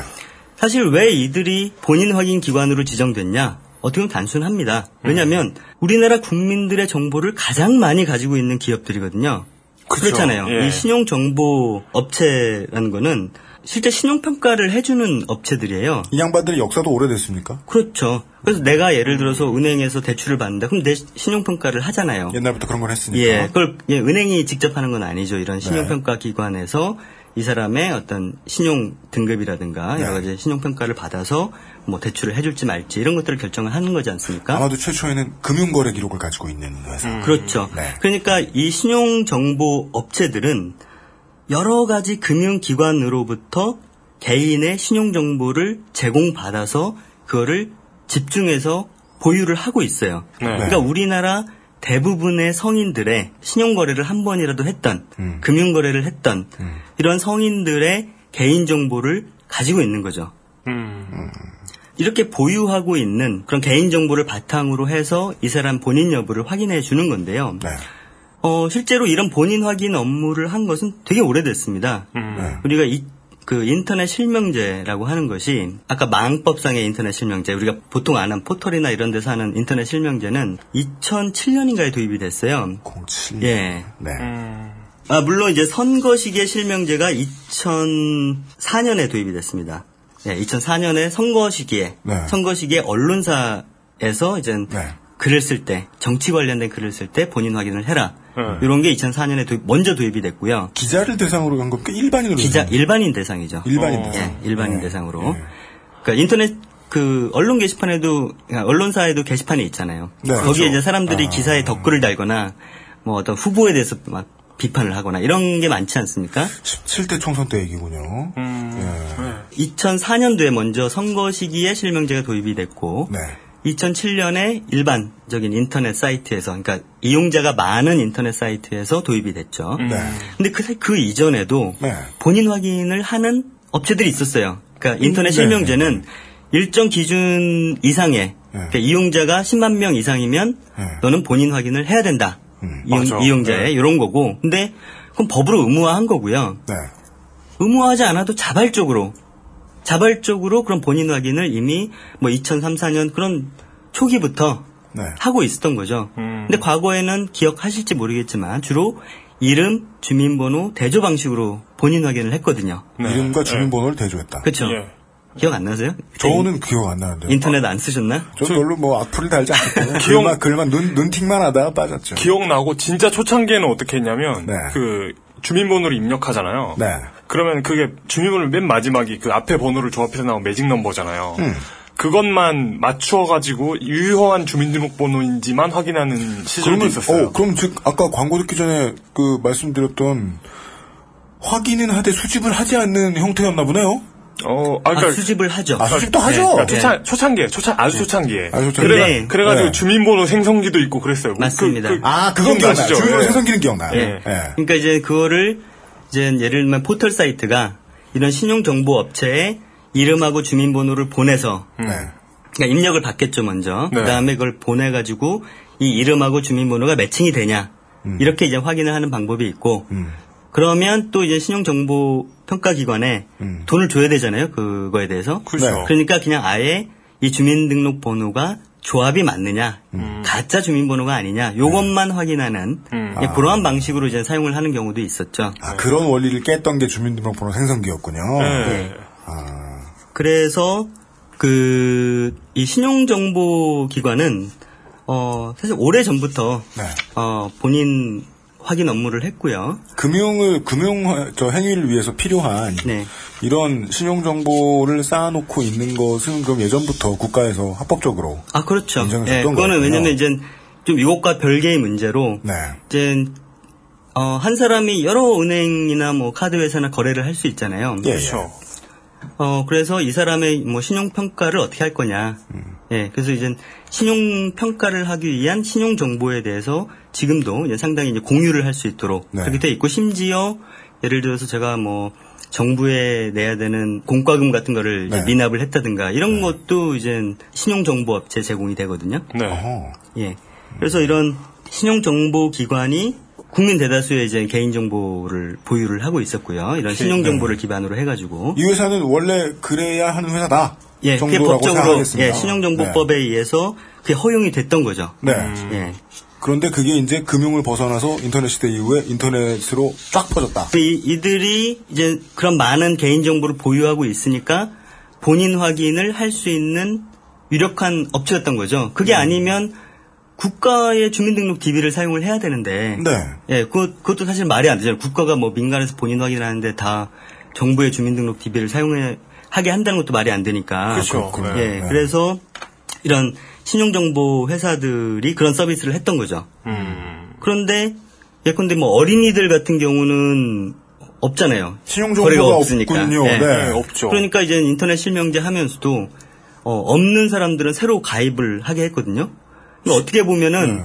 사실 왜 이들이 본인 확인 기관으로 지정됐냐? 어떻게 보면 단순합니다. 왜냐하면 우리나라 국민들의 정보를 가장 많이 가지고 있는 기업들이거든요. 그렇잖아요. 예. 이 신용정보업체라는 거는 실제 신용평가를 해주는 업체들이에요. 이 양반들의 역사도 오래됐습니까? 그렇죠. 그래서 내가 예를 들어서 은행에서 대출을 받는다. 그럼 내 신용평가를 하잖아요. 옛날부터 그런 걸 했으니까. 예, 그걸 은행이 직접 하는 건 아니죠. 이런 신용평가기관에서 이 사람의 어떤 신용 등급이라든가 여러 가지 신용 평가를 받아서 뭐 대출을 해줄지 말지 이런 것들을 결정을 하는 거지 않습니까? 아마도 최초에는 금융거래 기록을 가지고 있는 회사. 그렇죠. 네. 그러니까 이 신용 정보 업체들은 여러 가지 금융기관으로부터 개인의 신용 정보를 제공받아서 그거를 집중해서 보유를 하고 있어요. 네. 그러니까 우리나라 대부분의 성인들의 신용거래를 한 번이라도 했던 금융거래를 했던 이런 성인들의 개인정보를 가지고 있는 거죠. 이렇게 보유하고 있는 그런 개인정보를 바탕으로 해서 이 사람 본인 여부를 확인해 주는 건데요. 네. 실제로 이런 본인 확인 업무를 한 것은 되게 오래됐습니다. 네. 우리가 그 인터넷 실명제라고 하는 것이 아까 망법상의 인터넷 실명제 우리가 보통 아는 포털이나 이런 데서 하는 인터넷 실명제는 2007년인가에 도입이 됐어요. 07년. 예. 네. 아 물론 이제 선거식의 실명제가 2004년에 도입이 됐습니다. 예, 2004년에 선거식에 네. 선거식에 언론사에서 이제 네. 글을 쓸 때 정치 관련된 글을 쓸 때 본인 확인을 해라. 이런 게 2004년에 먼저 도입이 됐고요. 기자를 대상으로 간 겁니까? 일반인으로? 기자, 일반인 대상이죠. 일반인 대상. 예, 일반인 대상으로. 예. 그러니까 인터넷 그 언론 게시판에도 언론사에도 게시판이 있잖아요. 네, 거기에 그렇죠. 이제 사람들이 기사에 덧글을 달거나 뭐 어떤 후보에 대해서 막 비판을 하거나 이런 게 많지 않습니까? 17대 총선 때 얘기군요. 예. 2004년도에 먼저 선거 시기에 실명제가 도입이 됐고. 네. 2007년에 일반적인 인터넷 사이트에서, 그러니까 이용자가 많은 인터넷 사이트에서 도입이 됐죠. 그런데 네. 그 이전에도 네. 본인 확인을 하는 업체들이 있었어요. 그러니까 인터넷 실명제는 네. 일정 기준 이상의 네. 그러니까 이용자가 10만 명 이상이면 네. 너는 본인 확인을 해야 된다. 이용자의 네. 이런 거고. 근데 그건 법으로 의무화한 거고요. 네. 의무화하지 않아도 자발적으로 그런 본인 확인을 이미 뭐 2003, 4년 그런 초기부터 네. 하고 있었던 거죠. 근데 과거에는 기억하실지 모르겠지만 주로 이름, 주민번호, 대조 방식으로 본인 확인을 했거든요. 네. 이름과 주민번호를 네. 대조했다. 그렇죠. 예. 기억 안 나세요? 저는 기억 안 나는데요. 인터넷 안 쓰셨나? 저 별로 뭐 악플을 달지 않았거든요. 글만 눈팅만 하다가 빠졌죠. 기억나고 진짜 초창기에는 어떻게 했냐면 네. 그 주민번호를 입력하잖아요. 네. 그러면 그게 주민번호 맨 마지막이 그 앞에 번호를 조합해서 나온 매직 넘버잖아요. 그것만 맞춰가지고 유효한 주민등록번호인지만 확인하는 시절도 있었어요. 그럼 즉 아까 광고 듣기 전에 그 말씀드렸던 확인은 하되 수집을 하지 않는 형태였나 보네요. 그러니까 수집을 하죠. 수집도 하죠. 그러니까 초창기에. 그래가지고 네. 주민번호 생성기도 있고 그랬어요. 맞습니다. 그건 기억나요. 주민번호 생성기는 기억나요. 네. 네. 네. 그러니까 이제 그거를 이제 예를 들면 포털 사이트가 이런 신용정보 업체에 이름하고 주민번호를 보내서 네. 그러니까 입력을 받겠죠 먼저. 네. 그다음에 그걸 보내가지고 이 이름하고 주민번호가 매칭이 되냐 이렇게 이제 확인을 하는 방법이 있고. 그러면 또 이제 신용정보 평가기관에 돈을 줘야 되잖아요. 그거에 대해서. 그렇죠. 그러니까 그냥 아예 이 주민등록번호가 조합이 맞느냐, 가짜 주민번호가 아니냐, 요것만 확인하는 그러한 방식으로 이제 사용을 하는 경우도 있었죠. 그런 원리를 깼던 게 주민등록번호 생성기였군요. 네. 그래서 이 신용정보기관은 사실 오래전부터 네. 본인 확인 업무를 했고요. 금융 행위를 위해서 필요한 네. 이런 신용 정보를 쌓아놓고 있는 것은 그럼 예전부터 국가에서 합법적으로 그렇죠. 네, 그거는 왜냐하면 이제 좀 이것과 별개의 문제로 네. 이제 한 사람이 여러 은행이나 뭐 카드 회사나 거래를 할 수 있잖아요. 예, 그렇죠. 그래서 이 사람의 뭐 신용 평가를 어떻게 할 거냐. 예, 그래서 이제 신용 평가를 하기 위한 신용 정보에 대해서 지금도 이제 상당히 이제 공유를 할 수 있도록 네. 그렇게 돼 있고 심지어 예를 들어서 제가 뭐 정부에 내야 되는 공과금 같은 거를 네. 미납을 했다든가 이런 네. 것도 이제 신용 정보 업체 제공이 되거든요. 네. 예, 그래서 이런 신용 정보 기관이 국민 대다수의 이제 개인정보를 보유를 하고 있었고요. 이런 신용정보를 기반으로 해가지고. 이 회사는 원래 그래야 하는 회사다. 예, 그게 법적으로 신용정보법에 네. 의해서 그게 허용이 됐던 거죠. 네. 예. 그런데 그게 이제 금융을 벗어나서 인터넷 시대 이후에 인터넷으로 쫙 퍼졌다. 이들이 이제 그런 많은 개인정보를 보유하고 있으니까 본인 확인을 할 수 있는 유력한 업체였던 거죠. 그게 아니면 국가의 주민등록 DB를 사용을 해야 되는데, 네. 예, 그것도 사실 말이 안 되잖아요. 국가가 뭐 민간에서 본인 확인하는데 다 정부의 주민등록 DB를 사용하게 한다는 것도 말이 안 되니까. 그렇죠. 네, 예, 네. 그래서 이런 신용정보 회사들이 그런 서비스를 했던 거죠. 그런데 예컨대 뭐 어린이들 같은 경우는 없잖아요. 신용정보가 없으니까. 네. 네, 없죠. 그러니까 이제 인터넷 실명제 하면서도 없는 사람들은 새로 가입을 하게 했거든요. 어떻게 보면은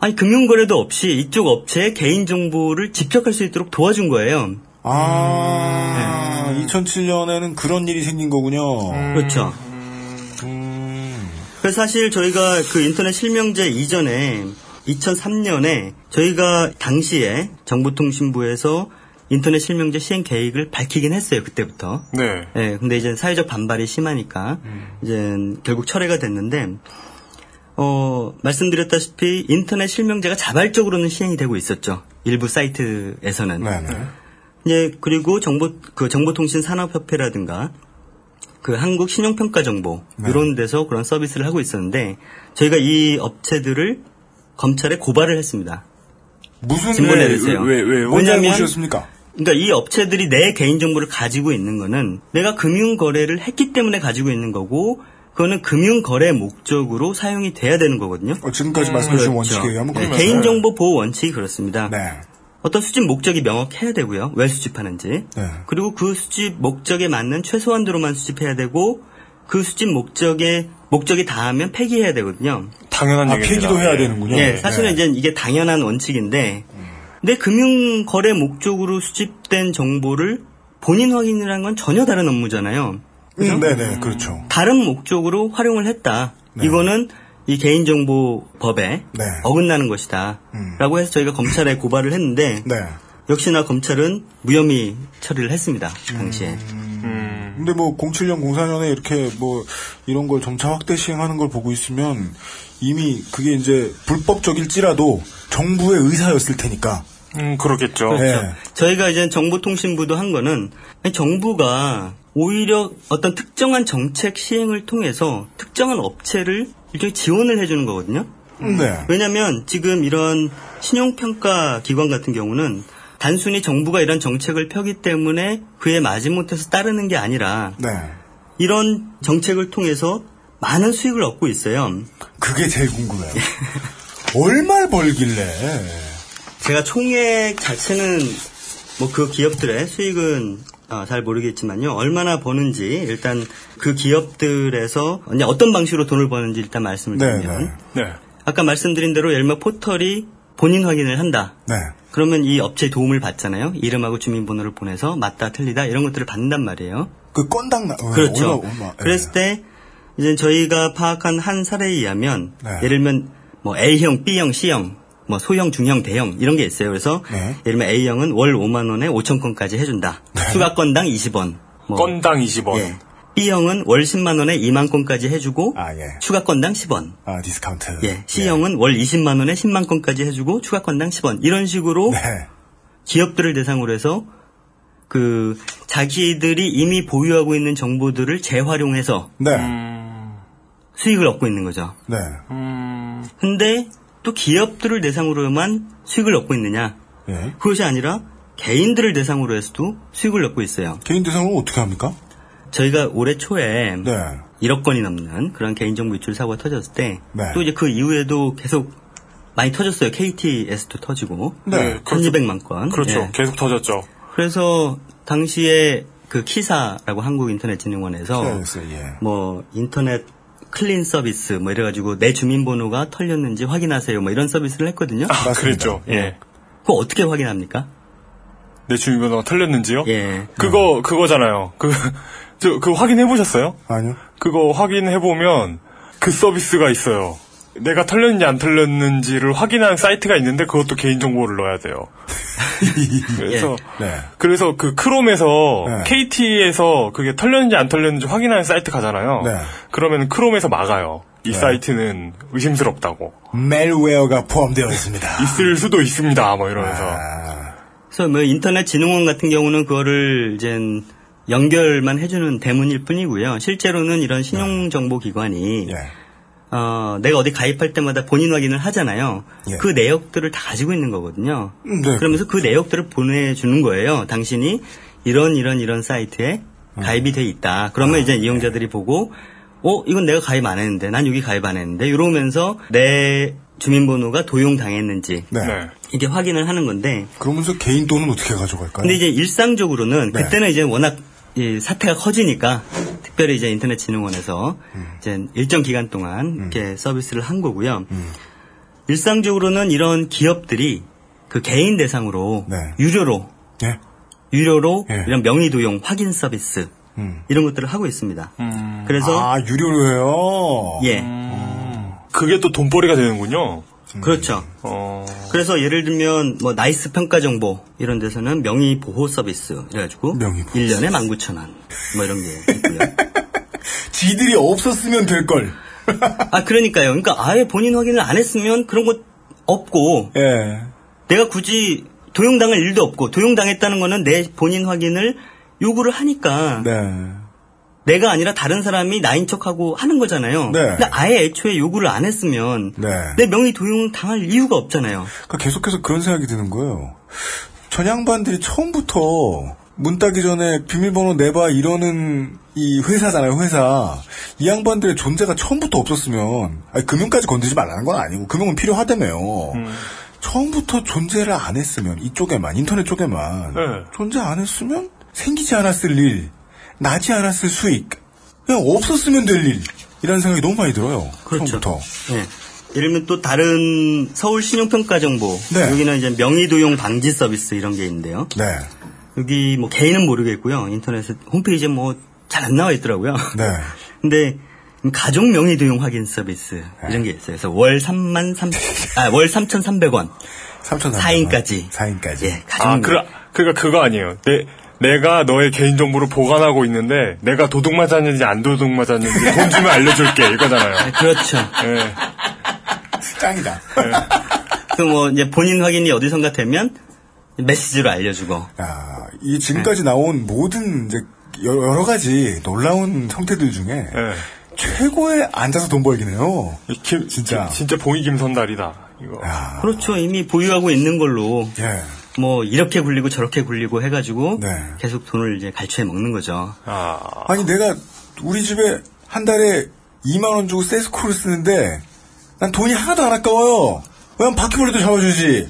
아니 금융거래도 없이 이쪽 업체의 개인정보를 집적할 수 있도록 도와준 거예요. 아, 네. 2007년에는 그런 일이 생긴 거군요. 그렇죠. 그래서 사실 저희가 그 인터넷 실명제 이전에 2003년에 저희가 당시에 정보통신부에서 인터넷 실명제 시행 계획을 밝히긴 했어요. 그때부터. 네. 네, 근데 이제 사회적 반발이 심하니까 이제 결국 철회가 됐는데 말씀드렸다시피 인터넷 실명제가 자발적으로는 시행이 되고 있었죠. 일부 사이트에서는. 네. 예, 그리고 정보통신 산업협회라든가 그 한국 신용평가정보 네. 이런 데서 그런 서비스를 하고 있었는데 저희가 이 업체들을 검찰에 고발을 했습니다. 무슨 왜 왜냐면 하셨습니까? 그러니까 이 업체들이 내 개인정보를 가지고 있는 거는 내가 금융거래를 했기 때문에 가지고 있는 거고. 그거는 금융거래 목적으로 사용이 돼야 되는 거거든요. 지금까지 말씀하신 그렇죠. 원칙이에요. 네, 개인정보 보호 원칙이 그렇습니다. 네. 어떤 수집 목적이 명확해야 되고요. 왜 수집하는지. 네. 그리고 그 수집 목적에 맞는 최소한도로만 수집해야 되고 그 수집 목적이 다하면 폐기해야 되거든요. 당연한 얘기입니다. 폐기도 해야 되는군요. 네, 사실은 네. 이제 이게 당연한 원칙인데 근데 금융거래 목적으로 수집된 정보를 본인 확인이라는 건 전혀 다른 업무잖아요. 네네, 그렇죠. 다른 목적으로 활용을 했다. 네. 이거는 이 개인정보법에 네. 어긋나는 것이다. 라고 해서 저희가 검찰에 고발을 했는데 네. 역시나 검찰은 무혐의 처리를 했습니다. 당시에. 근데 뭐 07년, 04년에 이렇게 뭐 이런 걸 점차 확대 시행하는 걸 보고 있으면 이미 그게 이제 불법적일지라도 정부의 의사였을 테니까. 그렇겠죠. 그렇죠. 네. 저희가 이제 정보통신부도 한 거는 정부가 오히려 어떤 특정한 정책 시행을 통해서 특정한 업체를 일종의 지원을 해주는 거거든요. 네. 왜냐하면 지금 이런 신용평가 기관 같은 경우는 단순히 정부가 이런 정책을 펴기 때문에 그에 마지못해서 따르는 게 아니라 네. 이런 정책을 통해서 많은 수익을 얻고 있어요. 그게 제일 궁금해요. 얼마를 벌길래? 제가 총액 자체는 뭐 그 기업들의 수익은 잘 모르겠지만요. 얼마나 버는지 일단 그 기업들에서 어떤 방식으로 돈을 버는지 일단 말씀을 드리면 네. 아까 말씀드린 대로 예를 들면 포털이 본인 확인을 한다. 네. 그러면 이 업체의 도움을 받잖아요. 이름하고 주민번호를 보내서 맞다 틀리다 이런 것들을 받는단 말이에요. 그 건당 그렇죠. 얼마. 그랬을 때 이제 저희가 파악한 한 사례에 의하면 네. 예를 들면 뭐 A형, B형, C형 뭐 소형, 중형, 대형 이런 게 있어요. 그래서 네. 예를 들면 A형은 월 5만 원에 5천 건까지 해준다. 네. 추가 건당 20원. 뭐 건당 20원. 예. B형은 월 10만 원에 2만 건까지 해주고 예. 추가 건당 10원. 아 디스카운트. 예. C형은 예. 월 20만 원에 10만 건까지 해주고 추가 건당 10원. 이런 식으로 네. 기업들을 대상으로 해서 그 자기들이 이미 보유하고 있는 정보들을 재활용해서 네. 수익을 얻고 있는 거죠. 네. 근데 또 기업들을 대상으로만 수익을 얻고 있느냐? 예. 그것이 아니라 개인들을 대상으로 해서도 수익을 얻고 있어요. 개인 대상으로 어떻게 합니까? 저희가 올해 초에 네. 1억 건이 넘는 그런 개인정보 유출 사고가 터졌을 때 또 네. 이제 그 이후에도 계속 많이 터졌어요. KT에서도 터지고 네. 1,200만 건. 그렇죠. 예. 계속 터졌죠. 그래서 당시에 그 키사라고 한국인터넷진흥원에서 예. 뭐 인터넷 클린 서비스 뭐 이래가지고 내 주민번호가 털렸는지 확인하세요 뭐 이런 서비스를 했거든요. 아, 그랬죠. 예. 그거 어떻게 확인합니까? 내 주민번호가 털렸는지요? 예. 그거잖아요. 그거 확인해 보셨어요? 아니요. 그거 확인해 보면 그 서비스가 있어요. 내가 털렸는지 안 털렸는지를 확인하는 사이트가 있는데 그것도 개인정보를 넣어야 돼요. 그래서 네. 그래서 그 크롬에서 네. KT에서 그게 털렸는지 안 털렸는지 확인하는 사이트 가잖아요. 네. 그러면 크롬에서 막아요. 이 네. 사이트는 의심스럽다고. 멜웨어가 포함되어 있습니다. 있을 수도 있습니다. 뭐 이러면서. 그래서 뭐 인터넷진흥원 같은 경우는 그거를 이제 연결만 해주는 대문일 뿐이고요. 실제로는 이런 신용정보기관이 네. 내가 어디 가입할 때마다 본인 확인을 하잖아요. 예. 그 내역들을 다 가지고 있는 거거든요. 네. 그러면서 그 내역들을 보내주는 거예요. 당신이 이런 사이트에 가입이 돼 있다. 그러면 이제 이용자들이 보고 이건 내가 가입 안 했는데, 난 여기 가입 안 했는데 이러면서 내 주민번호가 도용당했는지 이게 확인을 하는 건데. 그러면서 개인 돈은 어떻게 가져갈까요? 근데 이제 일상적으로는 그때는 이제 워낙 이 사태가 커지니까 특별히 이제 인터넷진흥원에서 이제 일정 기간 동안 이렇게 서비스를 한 거고요. 일상적으로는 이런 기업들이 그 개인 대상으로 유료로 이런 명의 도용 확인 서비스 이런 것들을 하고 있습니다. 그래서 유료로 해요. 예. 그게 또 돈벌이가 되는군요. 그렇죠. 그래서 예를 들면 뭐 나이스 평가정보 이런 데서는 명의 보호 서비스 그래가지고 1년에 19,000원 뭐 이런 게 있고요. 지들이 없었으면 될 걸. 아 그러니까요. 그러니까 아예 본인 확인을 안 했으면 그런 거 없고. 예. 내가 굳이 도용당할 일도 없고 도용당했다는 거는 내 본인 확인을 요구를 하니까. 네. 내가 아니라 다른 사람이 나인 척하고 하는 거잖아요. 네. 근데 아예 애초에 요구를 안 했으면 내 명의 도용당할 이유가 없잖아요. 그러니까 계속해서 그런 생각이 드는 거예요. 전 양반들이 처음부터 문 따기 전에 비밀번호 내봐 이러는 이 회사잖아요. 회사. 이 양반들의 존재가 처음부터 없었으면 금융까지 건드리지 말라는 건 아니고 금융은 필요하다며요. 처음부터 존재를 안 했으면 이쪽에만 인터넷 쪽에만 존재 안 했으면 생기지 않았을 일. 나지 않았을 수익. 그냥 없었으면 될 일. 이라는 생각이 너무 많이 들어요. 그렇죠. 처음부터. 네. 예를 들면 또 다른 서울 신용평가정보. 네. 여기는 이제 명의도용 방지 서비스 이런 게 있는데요. 네. 여기 뭐 개인은 모르겠고요. 인터넷 홈페이지에 뭐 잘 안 나와 있더라고요. 네. 근데 가족 명의도용 확인 서비스 이런 게 있어요. 그래서 월 3,300원. 4인까지. 4인까지. 예. 가족 그러니까 그거 아니에요. 네. 내가 너의 개인정보를 보관하고 있는데 내가 도둑 맞았는지 안 도둑 맞았는지 돈 주면 알려줄게 이거잖아요. 그렇죠. 네. 짱이다. 네. 그 뭐 이제 본인 확인이 어디선가 되면 메시지로 알려주고. 야, 이 지금까지 나온 모든 이제 여러 가지 놀라운 형태들 중에 최고의 앉아서 돈 벌기네요. 진짜 봉이 김선달이다 이거. 야. 그렇죠. 이미 보유하고 있는 걸로. 예. 뭐 이렇게 굴리고 저렇게 굴리고 해가지고 계속 돈을 이제 갈취해 먹는 거죠. 아니 내가 우리 집에 한 달에 2만 원 주고 세스코를 쓰는데 난 돈이 하나도 안 아까워요. 왜냐면 바퀴벌레도 잡아주지.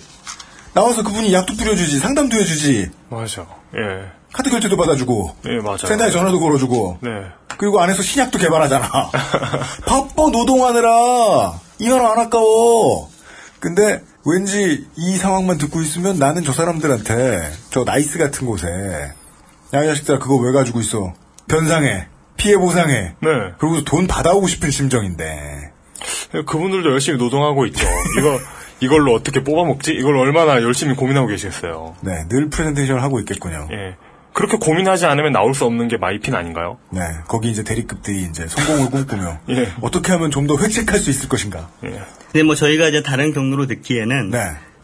나와서 그분이 약도 뿌려주지. 상담도 해주지. 맞아. 예. 카드 결제도 받아주고. 예 맞아. 센터에 전화도 걸어주고. 네. 그리고 안에서 신약도 개발하잖아. 바빠 노동하느라 2만 원 안 아까워. 근데 왠지 이 상황만 듣고 있으면 나는 저 사람들한테 저 나이스 같은 곳에 야 이 자식들아 그거 왜 가지고 있어 변상해 피해 보상해 그리고 돈 받아오고 싶은 심정인데 그분들도 열심히 노동하고 있죠. 이걸로 어떻게 뽑아먹지 이걸 얼마나 열심히 고민하고 계시겠어요. 네, 늘 프레젠테이션을 하고 있겠군요. 예. 그렇게 고민하지 않으면 나올 수 없는 게 마이핀 아닌가요? 네, 거기 이제 대리급들이 이제 성공을 꿈꾸며 예. 어떻게 하면 좀 더 획책할 수 있을 것인가. 예. 근데 뭐 저희가 이제 다른 경로로 듣기에는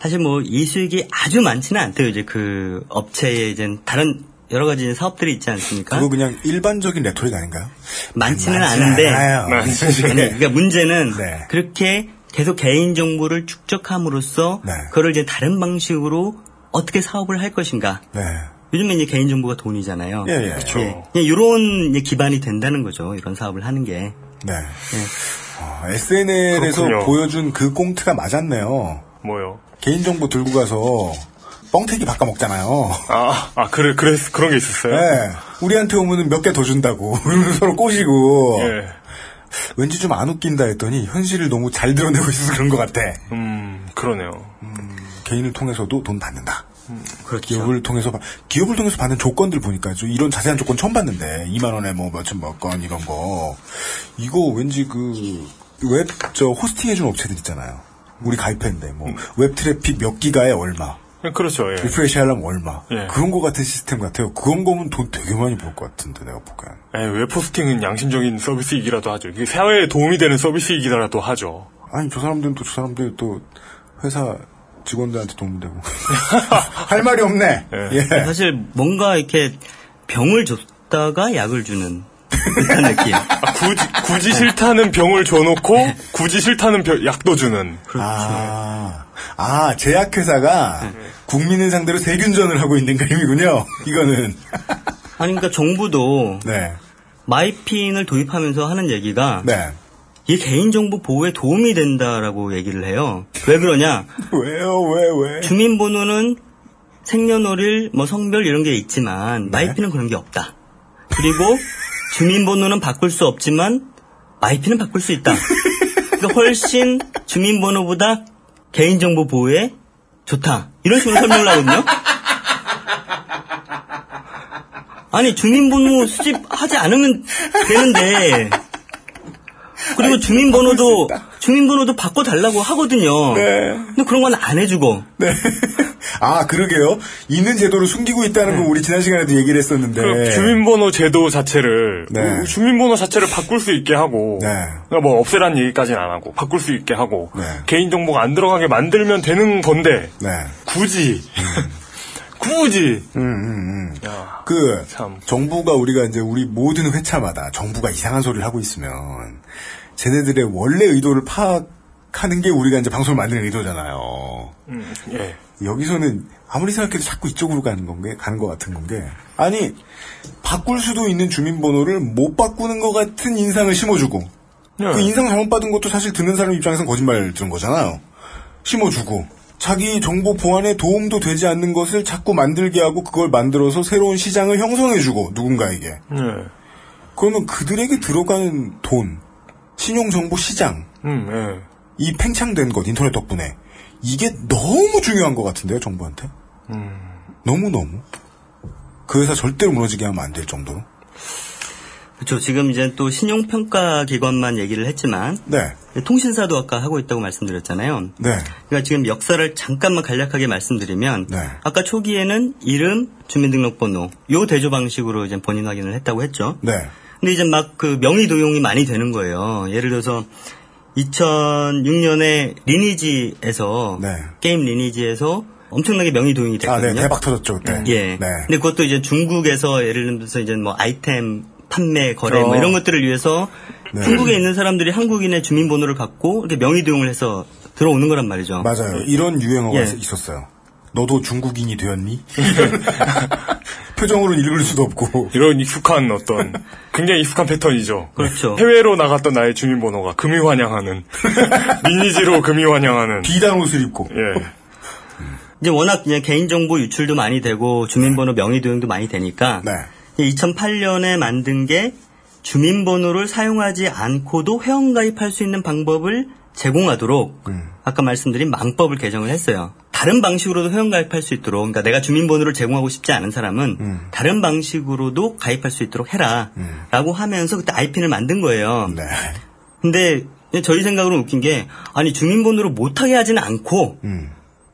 사실 뭐 이 수익이 아주 많지는 않대요. 이제 그 업체에 이제 다른 여러 가지 사업들이 있지 않습니까? 그거 그냥 일반적인 레토릭 아닌가요? 많지는 않은데. 아니, 그러니까 문제는 그렇게 계속 개인 정보를 축적함으로써 그걸 이제 다른 방식으로 어떻게 사업을 할 것인가. 네. 요즘에 이제 개인정보가 돈이잖아요. 예, 그렇죠. 예, 이런 기반이 된다는 거죠. 이런 사업을 하는 게. 네. 예. SNL에서 그렇군요. 보여준 그 꽁트가 맞았네요. 뭐요? 개인정보 들고 가서 뻥튀기 바꿔먹잖아요. 그런 게 있었어요? 네. 우리한테 오면 몇 개 더 준다고. 서로 꼬시고. 예. 왠지 좀 안 웃긴다 했더니 현실을 너무 잘 드러내고 있어서 그런 것 같아. 그러네요. 개인을 통해서도 돈 받는다. 그렇죠. 기업을 통해서 받는 조건들 보니까 이런 자세한 조건 처음 봤는데 2만 원에 뭐 몇천만 건 이런 거 이거 왠지 그 웹 저 호스팅 해준 업체들 있잖아요. 우리 가입했는데 뭐 웹 트래픽 몇 기가에 얼마. 그렇죠. 예. 리프레시 하려면 얼마. 예. 그런 거 같은 시스템 같아요. 그런 거면 돈 되게 많이 벌 것 같은데 내가 보기엔. 예, 웹 호스팅은 양심적인 서비스이기라도 하죠. 이게 사회에 도움이 되는 서비스이기라도 하죠. 아니 저 사람들은 또 회사 직원들한테 도움되고 할 말이 없네. 예. 사실 뭔가 이렇게 병을 줬다가 약을 주는 듯한 느낌. 아, 굳이 싫다는 병을 줘놓고 굳이 싫다는 약도 주는. 그렇죠. 아, 제약회사가 국민을 상대로 세균전을 하고 있는 그림이군요. 이거는. 아니, 그러니까 정부도 네. 마이핀을 도입하면서 하는 얘기가 네. 이 개인정보 보호에 도움이 된다라고 얘기를 해요. 왜 그러냐? 왜요? 왜? 주민번호는 생년월일, 뭐 성별 이런 게 있지만 네. 마이핀은 그런 게 없다. 그리고 주민번호는 바꿀 수 없지만 마이핀은 바꿀 수 있다. 그러니까 훨씬 주민번호보다 개인정보 보호에 좋다. 이런 식으로 설명을 하거든요. 아니 주민번호 수집하지 않으면 되는데 그리고 주민번호도 바꿔달라고 하거든요. 네. 근데 그런 건 안 해주고. 네. 아 그러게요. 있는 제도를 숨기고 있다는 거 우리 지난 시간에도 얘기를 했었는데. 주민번호 제도 자체를 네. 주민번호 자체를 바꿀 수 있게 하고. 네. 그러니까 뭐 없애라는 얘기까지는 안 하고 바꿀 수 있게 하고. 네. 개인정보가 안 들어가게 만들면 되는 건데. 네. 굳이. 야, 정부가 우리가 이제 우리 모든 회차마다 정부가 이상한 소리를 하고 있으면 쟤네들의 원래 의도를 파악하는 게 우리가 이제 방송을 만드는 의도잖아요. 예. 여기서는 아무리 생각해도 자꾸 이쪽으로 가는 것 같은 건 게 아니 바꿀 수도 있는 주민번호를 못 바꾸는 것 같은 인상을 심어주고 예. 그 인상 잘못 받은 것도 사실 듣는 사람 입장에서는 거짓말 준 거잖아요. 심어주고. 자기 정보 보완에 도움도 되지 않는 것을 자꾸 만들게 하고 그걸 만들어서 새로운 시장을 형성해주고 누군가에게. 네. 그러면 그들에게 들어가는 돈, 신용정보 시장, 네. 이 팽창된 것 인터넷 덕분에 이게 너무 중요한 것 같은데요 정부한테. 너무너무. 그 회사 절대로 무너지게 하면 안 될 정도로. 그렇죠. 지금 이제 또 신용평가기관만 얘기를 했지만 네. 통신사도 아까 하고 있다고 말씀드렸잖아요. 네. 그러니까 지금 역사를 잠깐만 간략하게 말씀드리면 네. 아까 초기에는 이름, 주민등록번호 요 대조 방식으로 이제 본인 확인을 했다고 했죠. 네. 근데 이제 막 그 명의 도용이 많이 되는 거예요. 예를 들어서 2006년에 리니지에서 네. 게임 리니지에서 엄청나게 명의 도용이 됐거든요. 아, 네. 대박 터졌죠 그때. 예. 네. 근데 그것도 이제 중국에서 예를 들어서 이제 뭐 아이템 판매, 거래, 뭐 이런 것들을 위해서 네. 한국에 있는 사람들이 한국인의 주민번호를 갖고 이렇게 명의 도용을 해서 들어오는 거란 말이죠. 맞아요. 이런 유행어가 예. 있었어요. 너도 중국인이 되었니? 표정으로는 읽을 수도 없고. 이런 익숙한 굉장히 익숙한 패턴이죠. 그렇죠. 해외로 나갔던 나의 주민번호가 금이 환영하는, 리니지로 금이 환영하는. 비단 옷을 입고. 예. 이제 워낙 그냥 개인정보 유출도 많이 되고 주민번호 명의 도용도 많이 되니까. 네. 2008년에 만든 게 주민번호를 사용하지 않고도 회원가입할 수 있는 방법을 제공하도록 아까 말씀드린 망법을 개정을 했어요. 다른 방식으로도 회원가입할 수 있도록 그러니까 내가 주민번호를 제공하고 싶지 않은 사람은 다른 방식으로도 가입할 수 있도록 해라 라고 하면서 그때 아이핀을 만든 거예요. 네. 근데 저희 생각으로는 웃긴 게 아니 주민번호를 못하게 하진 않고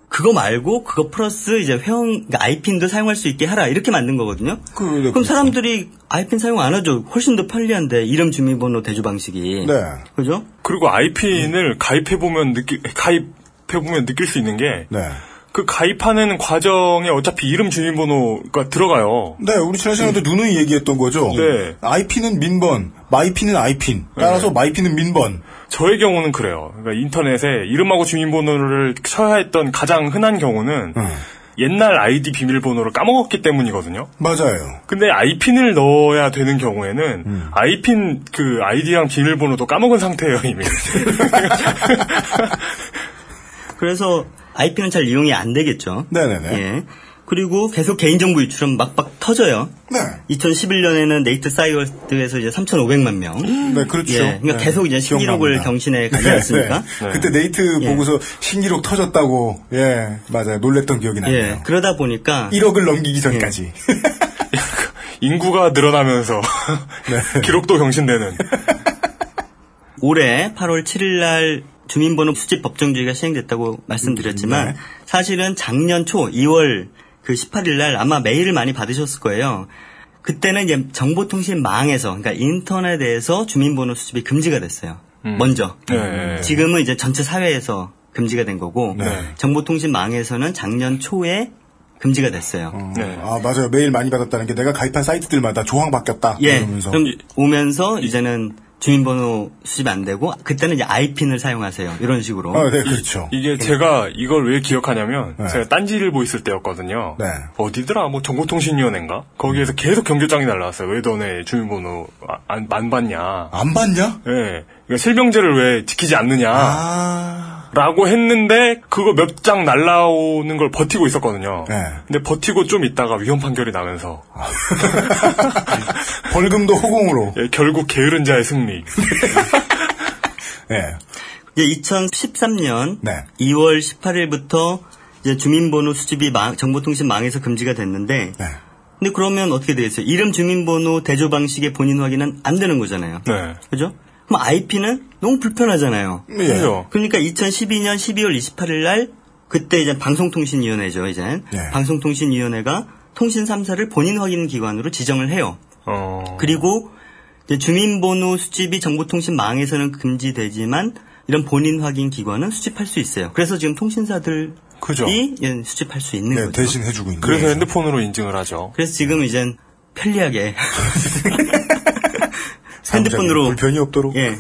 그거 말고 그거 플러스 이제 그러니까 아이핀도 사용할 수 있게 하라 이렇게 만든 거거든요. 그럼 사람들이 아이핀 사용 안 하죠. 훨씬 더 편리한데 이름 주민번호 대조 방식이. 네. 그죠? 그리고 아이핀을 가입해 보면 느낄 수 있는 게 네. 그 가입하는 과정에 어차피 이름 주민번호가 들어가요. 네, 우리 지난 시간에도 누누이 얘기했던 거죠. 네. 아이핀은 민번, 마이핀은 아이핀. 따라서 네. 마이핀은 민번. 저의 경우는 그래요. 그러니까 인터넷에 이름하고 주민번호를 쳐야 했던 가장 흔한 경우는 옛날 아이디 비밀번호를 까먹었기 때문이거든요. 맞아요. 근데 아이핀을 넣어야 되는 경우에는 아이핀 그 아이디랑 비밀번호도 까먹은 상태예요, 이미. 그래서 아이핀은 잘 이용이 안 되겠죠. 네네네. 예. 그리고 계속 개인정보 유출은 막박 터져요. 네. 2011년에는 네이트 사이트에서 이제 3,500만 명. 네, 그렇죠. 예. 그러니까 네. 계속 이제 신기록을 경신해 가지 않습니까? 네. 네. 그때 네이트 예. 보고서 신기록 터졌다고, 예, 맞아요. 놀랬던 기억이 나네요. 예. 그러다 보니까. 1억을 넘기기 전까지. 예. 인구가 늘어나면서 네. 기록도 경신되는. 올해 8월 7일 날 주민번호 수집 법정주의가 시행됐다고 말씀드렸지만 네. 사실은 작년 초 2월 그 18일 날 아마 메일을 많이 받으셨을 거예요. 그때는 이제 정보통신망에서 그러니까 인터넷에서 주민번호 수집이 금지가 됐어요. 먼저. 네. 지금은 이제 전체 사회에서 금지가 된 거고 네. 정보통신망에서는 작년 초에 금지가 됐어요. 네. 아, 맞아요. 메일 많이 받았다는 게 내가 가입한 사이트들마다 조항 바뀌었다. 예. 이러면서. 그럼 오면서 이제는 주민번호 수집 안 되고, 그때는 이제 아이핀을 사용하세요. 이런 식으로. 아, 네, 그렇죠. 이게 제가 이걸 왜 기억하냐면, 네. 제가 딴지일보 있을 때였거든요. 네. 어디더라? 뭐 정보통신위원회인가? 거기에서 계속 경고장이 날라왔어요. 왜 너네 주민번호 안 받냐? 안 받냐? 예. 네. 그러니까 실명제를 왜 지키지 않느냐? 아. 라고 했는데, 그거 몇 장 날라오는 걸 버티고 있었거든요. 네. 근데 버티고 좀 있다가 위헌 판결이 나면서. 아. 벌금도 호공으로. 예, 결국 게으른 자의 승리. 네. 이제 2013년 네. 2월 18일부터 이제 주민번호 수집이 정보통신 망에서 금지가 됐는데, 네. 근데 그러면 어떻게 되겠어요? 이름, 주민번호, 대조 방식의 본인 확인은 안 되는 거잖아요. 네. 그죠? 그럼 IP는 너무 불편하잖아요. 그렇죠. 그러니까 2012년 12월 28일 날 그때 이제 방송통신위원회죠. 이제 네. 방송통신위원회가 통신 3사를 본인 확인 기관으로 지정을 해요. 그리고 이제 주민번호 수집이 정보통신망에서는 금지되지만 이런 본인 확인 기관은 수집할 수 있어요. 그래서 지금 통신사들이 그죠. 수집할 수 있는 네, 거죠. 대신 해주고 있는. 그래서 거죠. 핸드폰으로 인증을 하죠. 그래서 지금 이젠 편리하게. 핸드폰으로 불편이 없도록 예,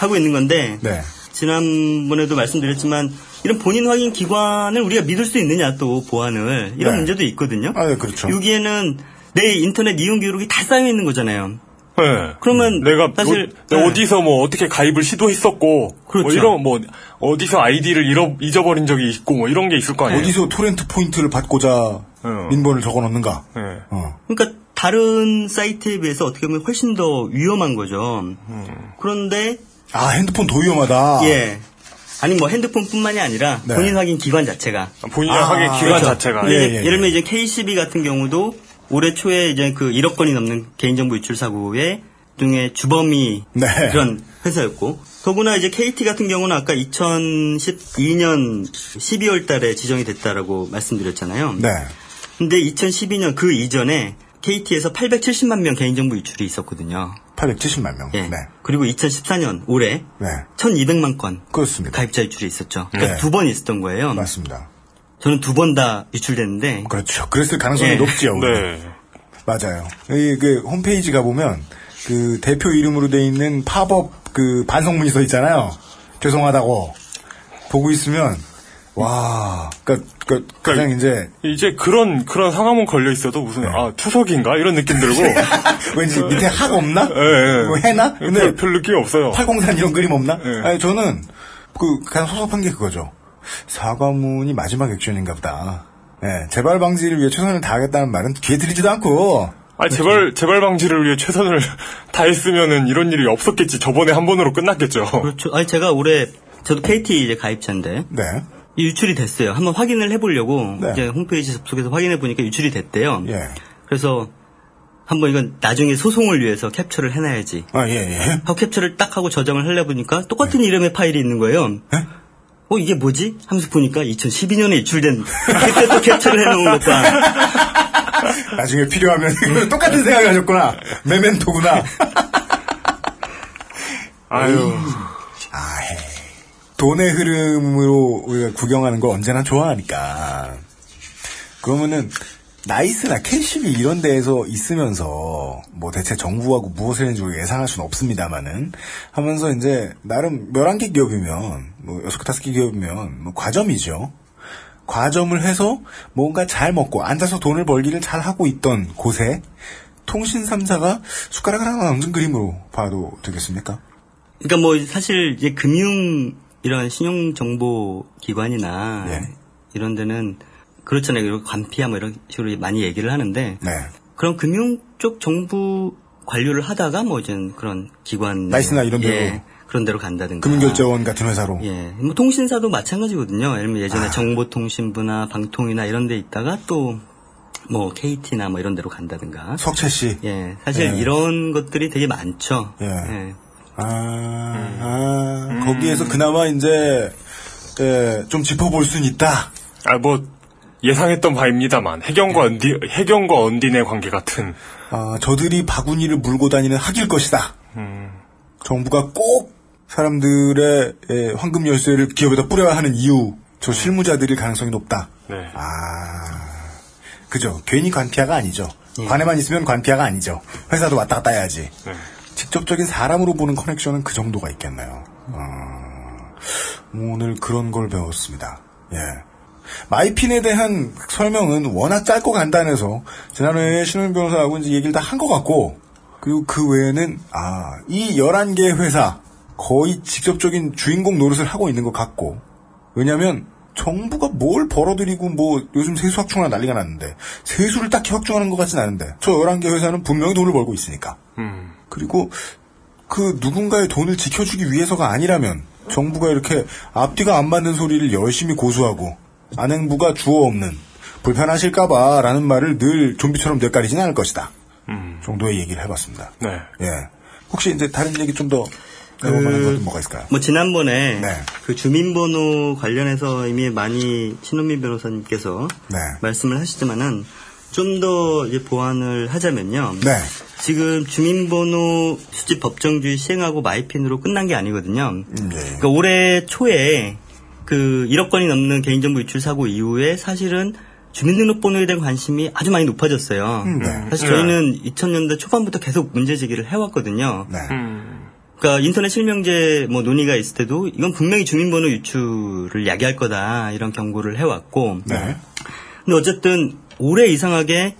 하고 있는 건데 네. 지난번에도 말씀드렸지만 이런 본인 확인 기관을 우리가 믿을 수 있느냐 또 보안을 이런 네. 문제도 있거든요. 아, 네, 그렇죠. 여기에는 내 인터넷 이용 기록이 다 쌓여 있는 거잖아요. 네. 그러면 내가 사실 내가 네. 어디서 뭐 어떻게 가입을 시도했었고 그렇죠. 뭐 이런 뭐 어디서 아이디를 잊어버린 적이 있고 뭐 이런 게 있을 거 아니에요. 어디서 토렌트 포인트를 받고자 민번을 적어놓는가. 네. 그러니까. 다른 사이트에 비해서 어떻게 보면 훨씬 더 위험한 거죠. 그런데 아 핸드폰 더 위험하다. 예. 아니 뭐 핸드폰뿐만이 아니라 네. 본인 확인 기관 자체가 본인 확인 기관 그렇죠. 자체가. 예, 예, 예. 예를 들면 이제 KCB 같은 경우도 올해 초에 이제 그 1억 건이 넘는 개인정보 유출 사고의 중에 주범이 네. 그런 회사였고 더구나 이제 KT 같은 경우는 아까 2012년 12월달에 지정이 됐다라고 말씀드렸잖아요. 네. 근데 2012년 그 이전에 KT에서 870만 명 개인정보 유출이 있었거든요. 870만 명. 예. 네. 그리고 2014년 올해 네. 1,200만 건 그렇습니다. 가입자 유출이 있었죠. 그러니까 네. 두 번 있었던 거예요. 맞습니다. 저는 두 번 다 유출됐는데. 그렇죠. 그랬을 가능성이 네. 높지요. 네. 맞아요. 그 홈페이지 가보면 그 대표 이름으로 돼 있는 팝업 그 반성문이 써 있잖아요. 죄송하다고 보고 있으면. 와, 그러니까 가장 이제 그런 상황은 걸려 있어도 무슨 네. 아 추석인가 이런 느낌 들고 왠지 밑에 학 없나? 네, 뭐 해나? 근데 별 느낌이 없어요. 팔공산 이런 그림 없나? 네. 아니 저는 그 가장 섭섭한 게 그거죠. 사과문이 마지막 액션인가 보다. 네, 재발 방지를 위해 최선을 다하겠다는 말은 귀에 들리지도 않고. 아 재발 방지를 위해 최선을 다했으면은 이런 일이 없었겠지. 저번에 한 번으로 끝났겠죠. 그렇죠. 아니 제가 올해 저도 KT 이제 가입자인데. 네. 유출이 됐어요. 한번 확인을 해보려고 네. 이제 홈페이지 접속해서 확인해 보니까 유출이 됐대요. 예. 그래서 한번 이건 나중에 소송을 위해서 캡처를 해놔야지. 아 예. 하고 캡처를 딱 하고 저장을 하려 보니까 똑같은 예. 이름의 파일이 있는 거예요. 예? 이게 뭐지? 하면서 보니까 2012년에 유출된 그때 또 캡처를 해놓은 것과 나중에 필요하면 똑같은 생각을 하셨구나. 메멘토구나. 아유. 아해. 돈의 흐름으로 우리가 구경하는 거 언제나 좋아하니까. 그러면은, 나이스나 KCB 이런 데에서 있으면서, 뭐 대체 정부하고 무엇을 했는지 예상할 수는 없습니다만은, 하면서 이제, 나름 11개 기업이면, 뭐 6개, 5개 기업이면, 뭐 과점이죠. 과점을 해서 뭔가 잘 먹고, 앉아서 돈을 벌기를 잘 하고 있던 곳에, 통신 3사가 숟가락 하나 얹은 그림으로 봐도 되겠습니까? 그러니까 뭐, 사실, 이제 이런 신용정보기관이나 네. 이런 데는 그렇잖아요. 이런 관피야 뭐 이런 식으로 많이 얘기를 하는데 네. 그런 금융 쪽 정부 관료를 하다가 뭐 이제 그런 기관 나이스나 이런 데로 예, 그런 데로 간다든가 금융결제원 같은 회사로 예, 뭐 통신사도 마찬가지거든요. 예를 들면 예전에 정보통신부나 방통이나 이런 데 있다가 또 뭐 KT나 뭐 이런 데로 간다든가 석채 씨 예, 사실 예. 이런 것들이 되게 많죠. 예. 예. 거기에서 그나마 이제, 예, 좀 짚어볼 순 있다. 아, 뭐, 예상했던 바입니다만, 해경과 언딘의 관계 같은. 아, 저들이 바구니를 물고 다니는 학일 것이다. 정부가 꼭 사람들의 예, 황금 열쇠를 기업에다 뿌려야 하는 이유, 저 실무자들일 가능성이 높다. 네. 아. 그죠? 괜히 관피아가 아니죠. 관에만 있으면 관피아가 아니죠. 회사도 왔다 갔다 해야지. 네. 직접적인 사람으로 보는 커넥션은 그 정도가 있겠나요? 오늘 그런 걸 배웠습니다. 예. 마이핀에 대한 설명은 워낙 짧고 간단해서 지난해 신호민 변호사하고 이제 얘기를 다 한 것 같고, 그리고 그 외에는 이 11개 회사 거의 직접적인 주인공 노릇을 하고 있는 것 같고, 왜냐하면 정부가 뭘 벌어들이고 뭐 요즘 세수 확충하나 난리가 났는데 세수를 딱히 확충하는 것 같진 않은데 저 11개 회사는 분명히 돈을 벌고 있으니까. 그리고 그 누군가의 돈을 지켜주기 위해서가 아니라면 정부가 이렇게 앞뒤가 안 맞는 소리를 열심히 고수하고 안행부가 주어 없는 불편하실까봐 라는 말을 늘 좀비처럼 뇌까리진 않을 것이다. 정도의 얘기를 해봤습니다. 네. 예. 혹시 이제 다른 얘기 좀 더 해보면 것도 뭐가 있을까요? 뭐 지난번에 네. 그 주민번호 관련해서 이미 많이 신호민 변호사님께서 네. 말씀을 하시지만은 좀 더 이제 보완을 하자면요. 네. 지금 주민번호 수집 법정주의 시행하고 마이핀으로 끝난 게 아니거든요. 네. 그러니까 올해 초에 그 1억 건이 넘는 개인정보 유출 사고 이후에 사실은 주민등록번호에 대한 관심이 아주 많이 높아졌어요. 네. 사실 저희는 2000년대 초반부터 계속 문제제기를 해왔거든요. 네. 그러니까 인터넷 실명제 뭐 논의가 있을 때도 이건 분명히 주민번호 유출을 야기할 거다 이런 경고를 해왔고. 네. 근데 어쨌든 올해 이상하게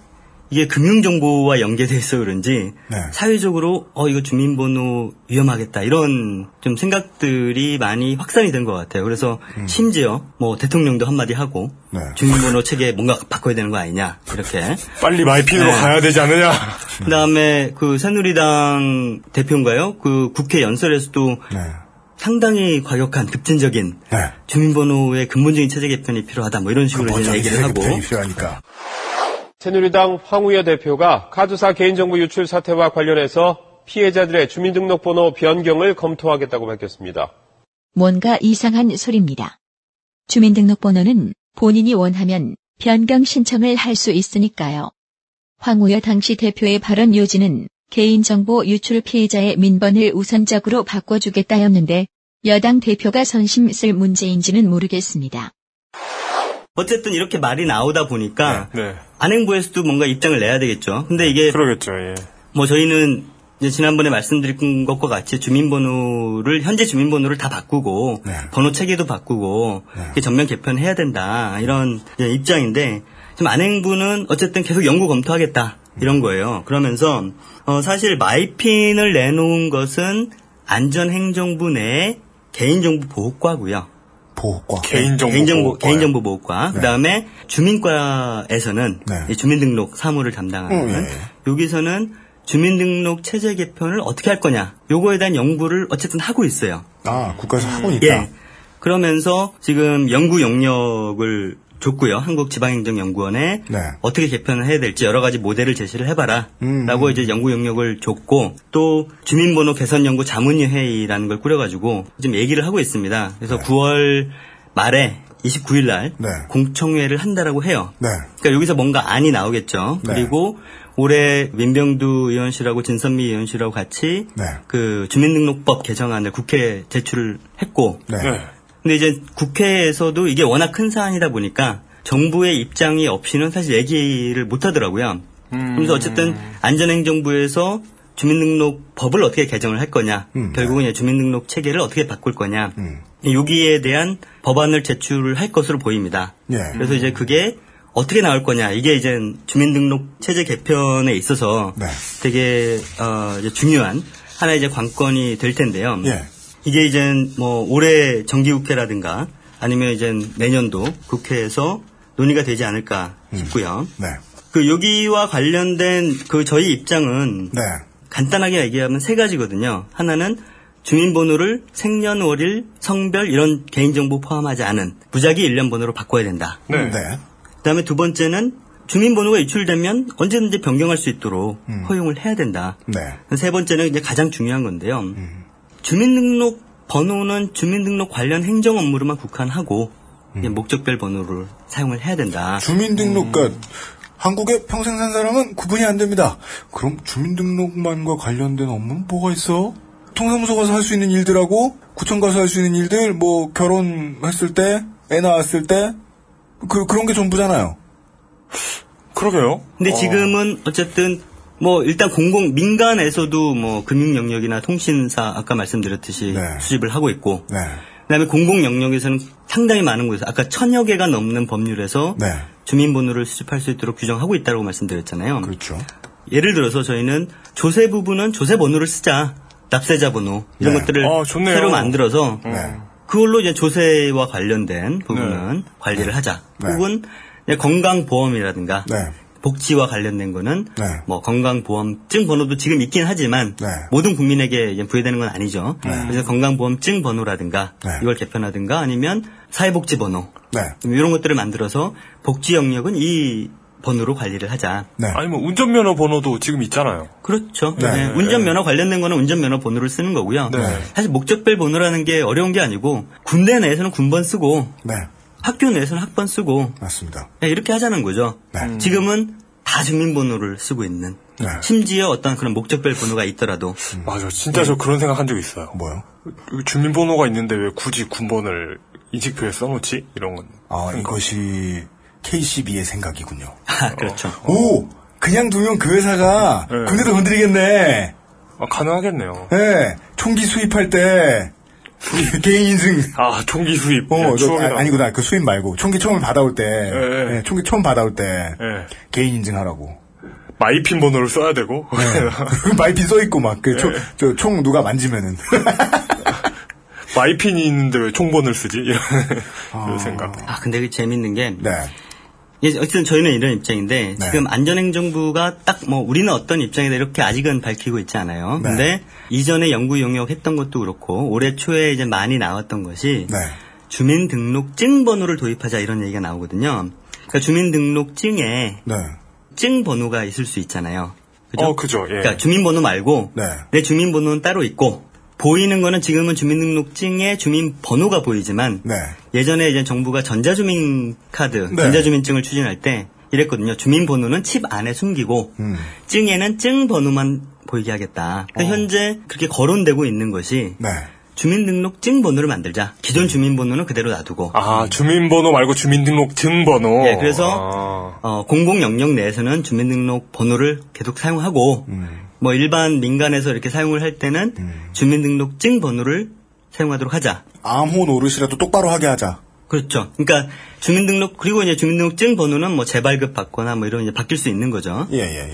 이게 금융정보와 연계돼 있어 그런지 네. 사회적으로 이거 주민번호 위험하겠다 이런 좀 생각들이 많이 확산이 된 것 같아요. 그래서 심지어 뭐 대통령도 한마디 하고 네. 주민번호 체계 뭔가 바꿔야 되는 거 아니냐 이렇게 빨리 마이핀으로 네. 가야 되지 않느냐. 그다음에 그 새누리당 대표인가요? 그 국회 연설에서도 네. 상당히 과격한 급진적인 네. 주민번호의 근본적인 체제 개편이 필요하다 뭐 이런 식으로 얘기를 하고. 새누리당 황우여 대표가 카드사 개인정보 유출 사태와 관련해서 피해자들의 주민등록번호 변경을 검토하겠다고 밝혔습니다. 뭔가 이상한 소리입니다. 주민등록번호는 본인이 원하면 변경 신청을 할 수 있으니까요. 황우여 당시 대표의 발언 요지는 개인정보 유출 피해자의 민번을 우선적으로 바꿔주겠다였는데 여당 대표가 선심 쓸 문제인지는 모르겠습니다. 어쨌든 이렇게 말이 나오다 보니까 네, 네. 안행부에서도 뭔가 입장을 내야 되겠죠. 근데 이게 그러겠죠. 예. 뭐 저희는 이제 지난번에 말씀드린 것과 같이 주민번호를 현재 주민번호를 다 바꾸고 네. 번호 체계도 바꾸고 네. 전면 개편해야 된다 이런 입장인데 지금 안행부는 어쨌든 계속 연구 검토하겠다 이런 거예요. 그러면서 사실 마이핀을 내놓은 것은 안전행정부 내 개인정보 보호과고요. 보호과. 개인정보 보호과. 네. 그다음에 주민과에서는 네. 주민등록 사무를 담당하는 네. 여기서는 주민등록 체제 개편을 어떻게 할 거냐. 요거에 대한 연구를 어쨌든 하고 있어요. 국가에서 하고 있다. 예. 그러면서 지금 연구 용역을 줬고요. 한국지방행정연구원에 네. 어떻게 개편을 해야 될지 여러 가지 모델을 제시를 해봐라 라고 이제 연구 영역을 줬고 또 주민번호 개선연구 자문회의라는 걸 꾸려가지고 지금 얘기를 하고 있습니다. 그래서 네. 9월 말에 29일 날 네. 공청회를 한다라고 해요. 네. 그러니까 여기서 뭔가 안이 나오겠죠. 네. 그리고 올해 민병두 의원실하고 진선미 의원실하고 같이 네. 그 주민등록법 개정안을 국회에 제출을 했고 네. 네. 근데 이제 국회에서도 이게 워낙 큰 사안이다 보니까 정부의 입장이 없이는 사실 얘기를 못 하더라고요. 그래서 어쨌든 안전행정부에서 주민등록법을 어떻게 개정을 할 거냐. 결국은 이제 주민등록 체계를 어떻게 바꿀 거냐. 여기에 대한 법안을 제출을 할 것으로 보입니다. 예. 그래서 이제 그게 어떻게 나올 거냐. 이게 이제 주민등록 체제 개편에 있어서 네. 되게 이제 중요한 하나의 이제 관건이 될 텐데요. 예. 이게 이제 뭐 올해 정기국회라든가 아니면 이제 내년도 국회에서 논의가 되지 않을까 싶고요. 네. 그 여기와 관련된 그 저희 입장은 네. 간단하게 얘기하면 세 가지거든요. 하나는 주민번호를 생년월일, 성별 이런 개인정보 포함하지 않은 무작위 일련번호로 바꿔야 된다. 네. 네. 그다음에 두 번째는 주민번호가 유출되면 언제든지 변경할 수 있도록 허용을 해야 된다. 네. 세 번째는 이제 가장 중요한 건데요. 주민등록 번호는 주민등록 관련 행정 업무로만 국한하고 목적별 번호를 사용을 해야 된다. 주민등록과 한국에 평생 산 사람은 구분이 안 됩니다. 그럼 주민등록만과 관련된 업무는 뭐가 있어? 통사무소 가서 할 수 있는 일들하고 구청 가서 할 수 있는 일들, 뭐 결혼했을 때, 애 낳았을 때 그런 게 전부잖아요. 그러게요. 근데 지금은 어쨌든 뭐 일단 민간에서도 뭐 금융 영역이나 통신사 아까 말씀드렸듯이 네. 수집을 하고 있고 네. 그다음에 공공 영역에서는 상당히 많은 곳에서 아까 1000여 개가 넘는 법률에서 네. 주민번호를 수집할 수 있도록 규정하고 있다고 말씀드렸잖아요. 그렇죠. 예를 들어서 저희는 조세 부분은 조세 번호를 쓰자. 납세자 번호 이런 네. 것들을 새로 만들어서 네. 그걸로 이제 조세와 관련된 부분은 네. 관리를 하자. 네. 혹은 건강보험이라든가 네. 복지와 관련된 거는 네. 뭐 건강보험증 번호도 지금 있긴 하지만 네. 모든 국민에게 부여되는 건 아니죠. 네. 그래서 건강보험증 번호라든가 네. 이걸 개편하든가 아니면 사회복지 번호 네. 이런 것들을 만들어서 복지 영역은 이 번호로 관리를 하자. 네. 아니 뭐 운전면허 번호도 지금 있잖아요. 그렇죠. 네. 네. 운전면허 관련된 거는 운전면허 번호를 쓰는 거고요. 네. 사실 목적별 번호라는 게 어려운 게 아니고 군대 내에서는 군번 쓰고 네. 학교 내에서는 학번 쓰고 맞습니다. 네, 이렇게 하자는 거죠. 네. 지금은 다 주민번호를 쓰고 있는 네. 심지어 어떤 그런 목적별 번호가 있더라도 맞아. 진짜 네. 저 그런 생각한 적 있어요. 뭐요? 주민번호가 있는데 왜 굳이 군번을 인식표에 써놓지? 이런 건. 아 이것이 KCB의 생각이군요. 아, 그렇죠. 오! 그냥 두면 그 회사가 네. 군대도 건드리겠네. 아, 가능하겠네요. 예. 네. 총기 수입할 때, 개인 인증. 아, 총기 수입. 아니구나. 그 수입 말고. 총기 처음 받아올 때. 네. 네. 총기 처음 받아올 때. 네. 개인 인증하라고. 마이핀 번호를 써야 되고. 네. 마이핀 써있고 막. 그 네. 총 누가 만지면은. 마이핀이 있는데 왜 총번을 쓰지? 이런 생각. 아, 근데 그 재밌는 게. 네. 예, 어쨌든 저희는 이런 입장인데 네. 지금 안전행정부가 딱 뭐 우리는 어떤 입장이다 이렇게 아직은 밝히고 있지 않아요. 네. 근데 이전에 연구 용역 했던 것도 그렇고 올해 초에 이제 많이 나왔던 것이 네. 주민등록증 번호를 도입하자 이런 얘기가 나오거든요. 그러니까 주민등록증에 네. 증 번호가 있을 수 있잖아요. 그죠? 그죠. 예. 그러니까 주민번호 말고 네. 내 주민번호는 따로 있고 보이는 거는 지금은 주민등록증에 주민번호가 보이지만 네. 예전에 이제 정부가 전자주민카드, 네. 전자주민증을 추진할 때 이랬거든요. 주민번호는 칩 안에 숨기고 증에는 증번호만 보이게 하겠다. 그러니까 현재 그렇게 거론되고 있는 것이 네. 주민등록증 번호를 만들자. 기존 주민번호는 그대로 놔두고. 아, 주민번호 말고 주민등록증 번호. 네, 그래서 공공 영역 내에서는 주민등록 번호를 계속 사용하고 뭐 일반 민간에서 이렇게 사용을 할 때는 주민등록증 번호를 사용하도록 하자. 암호 노릇이라도 똑바로 하게 하자. 그렇죠. 그러니까 그리고 이제 주민등록증 번호는 뭐 재발급 받거나 뭐 이런 이제 바뀔 수 있는 거죠. 예.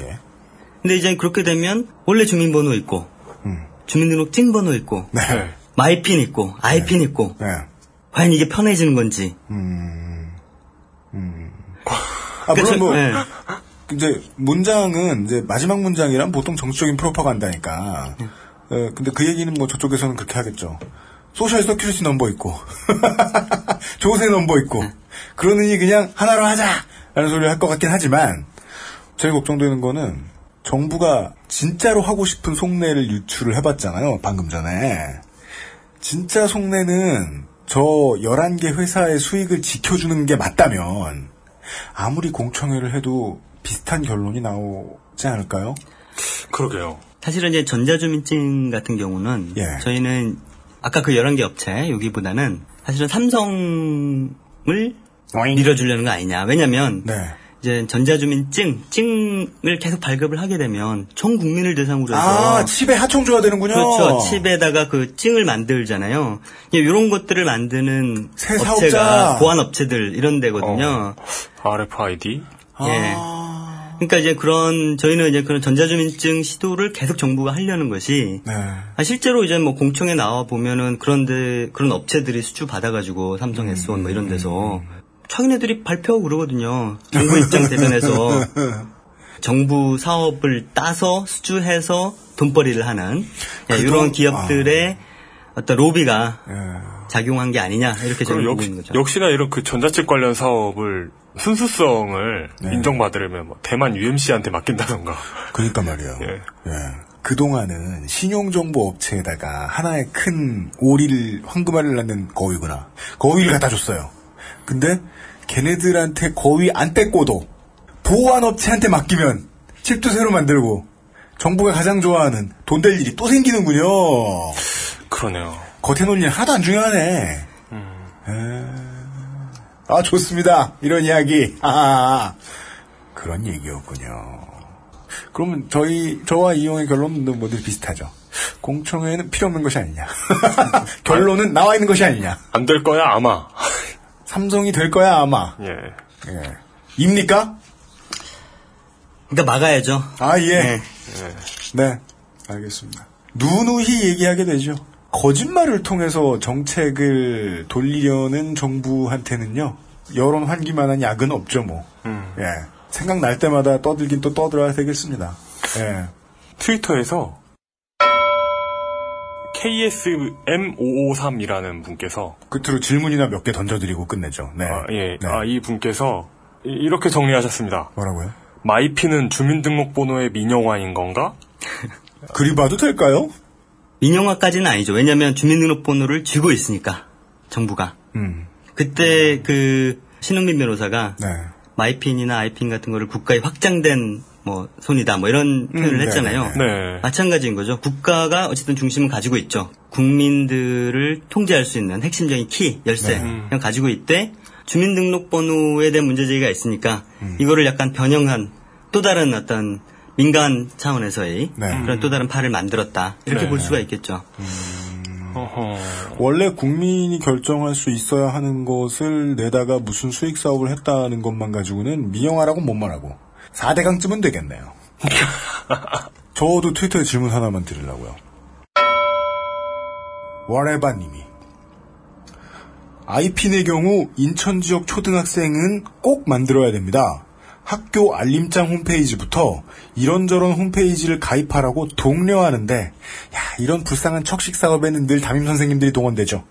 근데 이제 그렇게 되면 원래 주민번호 있고, 주민등록증 번호 있고, 네. 마이핀 있고, 아이핀 네. 있고, 네. 과연 이게 편해지는 건지. 아, 물론 뭐. 네. 이제 문장은 이제 마지막 문장이란 보통 정치적인 프로파간다니까. 예, 근데 그 얘기는 뭐 저쪽에서는 그렇게 하겠죠. 소셜 서큐리티 넘버 있고, 조세 넘버 있고, 그러느니 그냥 하나로 하자라는 소리를 할 것 같긴 하지만 제일 걱정되는 거는 정부가 진짜로 하고 싶은 속내를 유출을 해봤잖아요. 방금 전에 진짜 속내는 저 11개 회사의 수익을 지켜주는 게 맞다면 아무리 공청회를 해도 비슷한 결론이 나오지 않을까요? 그러게요. 사실은 이제 전자주민증 같은 경우는 예. 저희는 아까 그 11개 업체 여기보다는 사실은 삼성을 밀어주려는 거 아니냐. 왜냐하면 네. 이제 전자주민증을 계속 발급을 하게 되면 전 국민을 대상으로 해서 칩에 하청 줘야 되는군요. 그렇죠. 칩에다가 그 증을 만들잖아요. 이런 것들을 만드는 새 업체가 사업자. 보안업체들 이런 데거든요. RFID? 예. 그러니까 이제 저희는 이제 그런 전자주민증 시도를 계속 정부가 하려는 것이, 네. 실제로 이제 뭐 공청에 나와 보면은 그런 업체들이 수주 받아가지고 삼성 S1 뭐 이런 데서, 자기네들이 발표하고 그러거든요. 정부 입장 대변해서 정부 사업을 따서 수주해서 돈벌이를 하는, 이런 기업들의 어떤 로비가 작용한 게 아니냐, 이렇게 저는 보고 있는 거죠. 역시나 이런 그 전자책 관련 사업을 순수성을 네. 인정받으려면 뭐 대만 UMC한테 맡긴다던가. 그러니까 말이에요. 예. 예. 그동안은 신용정보 업체에다가 하나의 큰 오리를, 황금알을 낳는 거위구나. 거위를 갖다 줬어요. 근데 걔네들한테 거위 안 뺏고도 보안업체한테 맡기면 칩도 새로 만들고 정부가 가장 좋아하는 돈 될 일이 또 생기는군요. 그러네요. 겉에 논리는 하나도 안 중요하네. 좋습니다. 이런 이야기. 그런 얘기였군요. 그러면 저와 이용의 결론도 모두 비슷하죠. 공청회는 필요 없는 것이 아니냐. 결론은 나와 있는 것이 아니냐. 안 될 거야 아마. 삼성이 될 거야 아마. 예. 입니까? 그러니까 막아야죠. 아 예. 네. 알겠습니다. 누누히 얘기하게 되죠. 거짓말을 통해서 정책을 돌리려는 정부한테는요. 여론 환기만한 약은 없죠 뭐. 예. 생각날 때마다 떠들긴 또 떠들어야 되겠습니다. 예. 트위터에서 KSM553이라는 분께서 끝으로 질문이나 몇 개 던져드리고 끝내죠. 네. 아, 예. 네. 아, 이 분께서 이렇게 정리하셨습니다. 뭐라고요? 마이피는 주민등록번호의 민영화인 건가? 그리 봐도 될까요? 민영화까지는 아니죠. 왜냐하면 주민등록번호를 쥐고 있으니까 정부가. 그때 그 신흥민 변호사가 네. 마이핀이나 아이핀 같은 거를 국가의 확장된 뭐 손이다 뭐 이런 표현을 했잖아요. 네. 마찬가지인 거죠. 국가가 어쨌든 중심을 가지고 있죠. 국민들을 통제할 수 있는 핵심적인 키, 열쇠 그냥 가지고 있대. 주민등록번호에 대한 문제제기가 있으니까 이거를 약간 변형한 또 다른 어떤 민간 차원에서의 네. 그런 또 다른 파를 만들었다. 이렇게 네. 볼 수가 있겠죠. 원래 국민이 결정할 수 있어야 하는 것을 내다가 무슨 수익 사업을 했다는 것만 가지고는 민영화라고 못 말하고 4대강쯤은 되겠네요. 저도 트위터에 질문 하나만 드리려고요. 와레바님이 아이핀의 경우 인천 지역 초등학생은 꼭 만들어야 됩니다. 학교 알림장 홈페이지부터 이런저런 홈페이지를 가입하라고 독려하는데 야, 이런 불쌍한 척식사업에는 늘 담임선생님들이 동원되죠.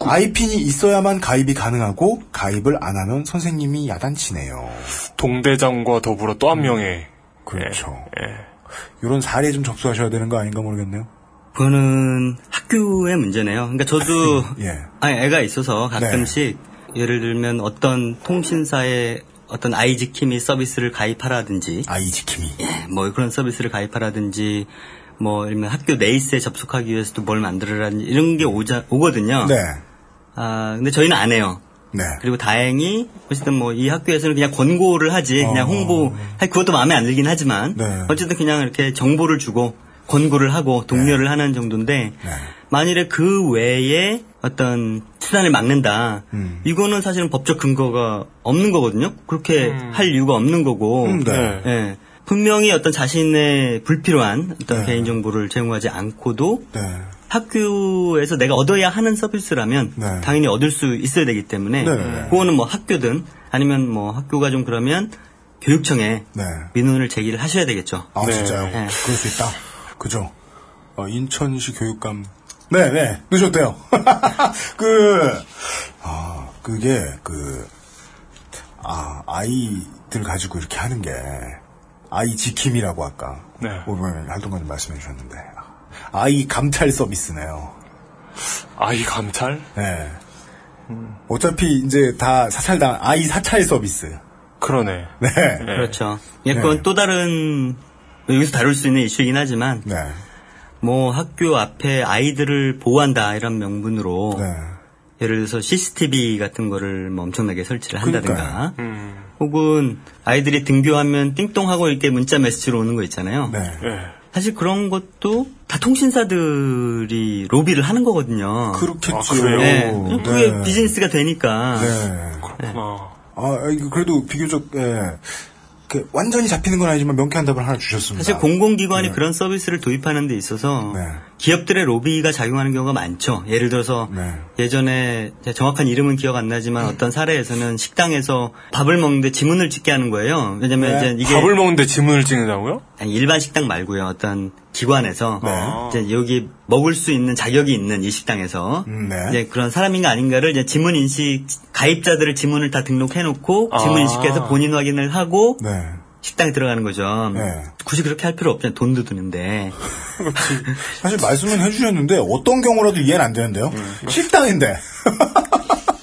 아이핀이 있어야만 가입이 가능하고 가입을 안 하면 선생님이 야단치네요. 동대장과 더불어 또 한 명의. 그렇죠. 이런 사례 좀 접수하셔야 되는 거 아닌가 모르겠네요. 그거는 학교의 문제네요. 그러니까 저도 애가 있어서 가끔씩 네. 예를 들면 어떤 통신사의 어떤 아이지킴이 서비스를 가입하라든지. 아이지킴이. 예, 뭐 그런 서비스를 가입하라든지, 뭐, 예를 들면 학교 네이스에 접속하기 위해서도 뭘 만들어라든지, 이런 게 오거든요. 네. 아, 근데 저희는 안 해요. 네. 그리고 다행히, 어쨌든 뭐, 이 학교에서는 그냥 권고를 하지, 그냥 홍보, 그것도 마음에 안 들긴 하지만, 네. 어쨌든 그냥 이렇게 정보를 주고, 권고를 하고, 독려를 네. 하는 정도인데, 네. 만일에 그 외에 어떤 수단을 막는다. 이거는 사실은 법적 근거가 없는 거거든요. 그렇게 할 이유가 없는 거고. 네. 예. 분명히 어떤 자신의 불필요한 어떤 네. 개인정보를 제공하지 않고도 네. 학교에서 내가 얻어야 하는 서비스라면 네. 당연히 얻을 수 있어야 되기 때문에 네. 그거는 뭐 학교든 아니면 뭐 학교가 좀 그러면 교육청에 네. 민원을 제기를 하셔야 되겠죠. 아, 네. 진짜요? 예. 그럴 수 있다. 그죠. 인천시 교육감 네네 늦었대요. 아이들 가지고 이렇게 하는 게 아이 지킴이라고 아까 네. 오병일 활동가님 말씀해 주셨는데 아이 감찰 서비스네요. 아이 감찰? 네. 어차피 이제 다 사찰당 아이 사찰 서비스. 그러네. 네. 네. 그렇죠. 예, 그건 네. 또 다른 여기서 다룰 수 있는 이슈이긴 하지만. 네. 뭐 학교 앞에 아이들을 보호한다 이런 명분으로 네. 예를 들어서 CCTV 같은 거를 뭐 엄청나게 설치를 한다든가 혹은 아이들이 등교하면 띵동하고 이렇게 문자 메시지로 오는 거 있잖아요. 네. 네. 사실 그런 것도 다 통신사들이 로비를 하는 거거든요. 그렇겠죠. 아, 네. 그게 네. 비즈니스가 되니까. 네. 그렇구나. 네. 아, 그래도 비교적... 네. 완전히 잡히는 건 아니지만 명쾌한 답을 하나 주셨습니다. 사실 공공기관이 네. 그런 서비스를 도입하는 데 있어서 네. 기업들의 로비가 작용하는 경우가 많죠. 예를 들어서 네. 예전에 정확한 이름은 기억 안 나지만 어떤 사례에서는 식당에서 밥을 먹는데 지문을 찍게 하는 거예요. 왜냐면 네. 이제 이게 밥을 먹는데 지문을 찍는다고요? 아니, 일반 식당 말고요. 어떤 기관에서 네. 이제 여기 먹을 수 있는 자격이 있는 이 식당에서 네. 이제 그런 사람인가 아닌가를 이제 지문 인식 가입자들을 지문을 다 등록해놓고 지문 인식해서 본인 확인을 하고 네. 식당에 들어가는 거죠. 네. 굳이 그렇게 할 필요 없잖아요. 돈도 드는데. 사실 말씀은 해주셨는데 어떤 경우라도 이해는 안 되는데요. 식당인데.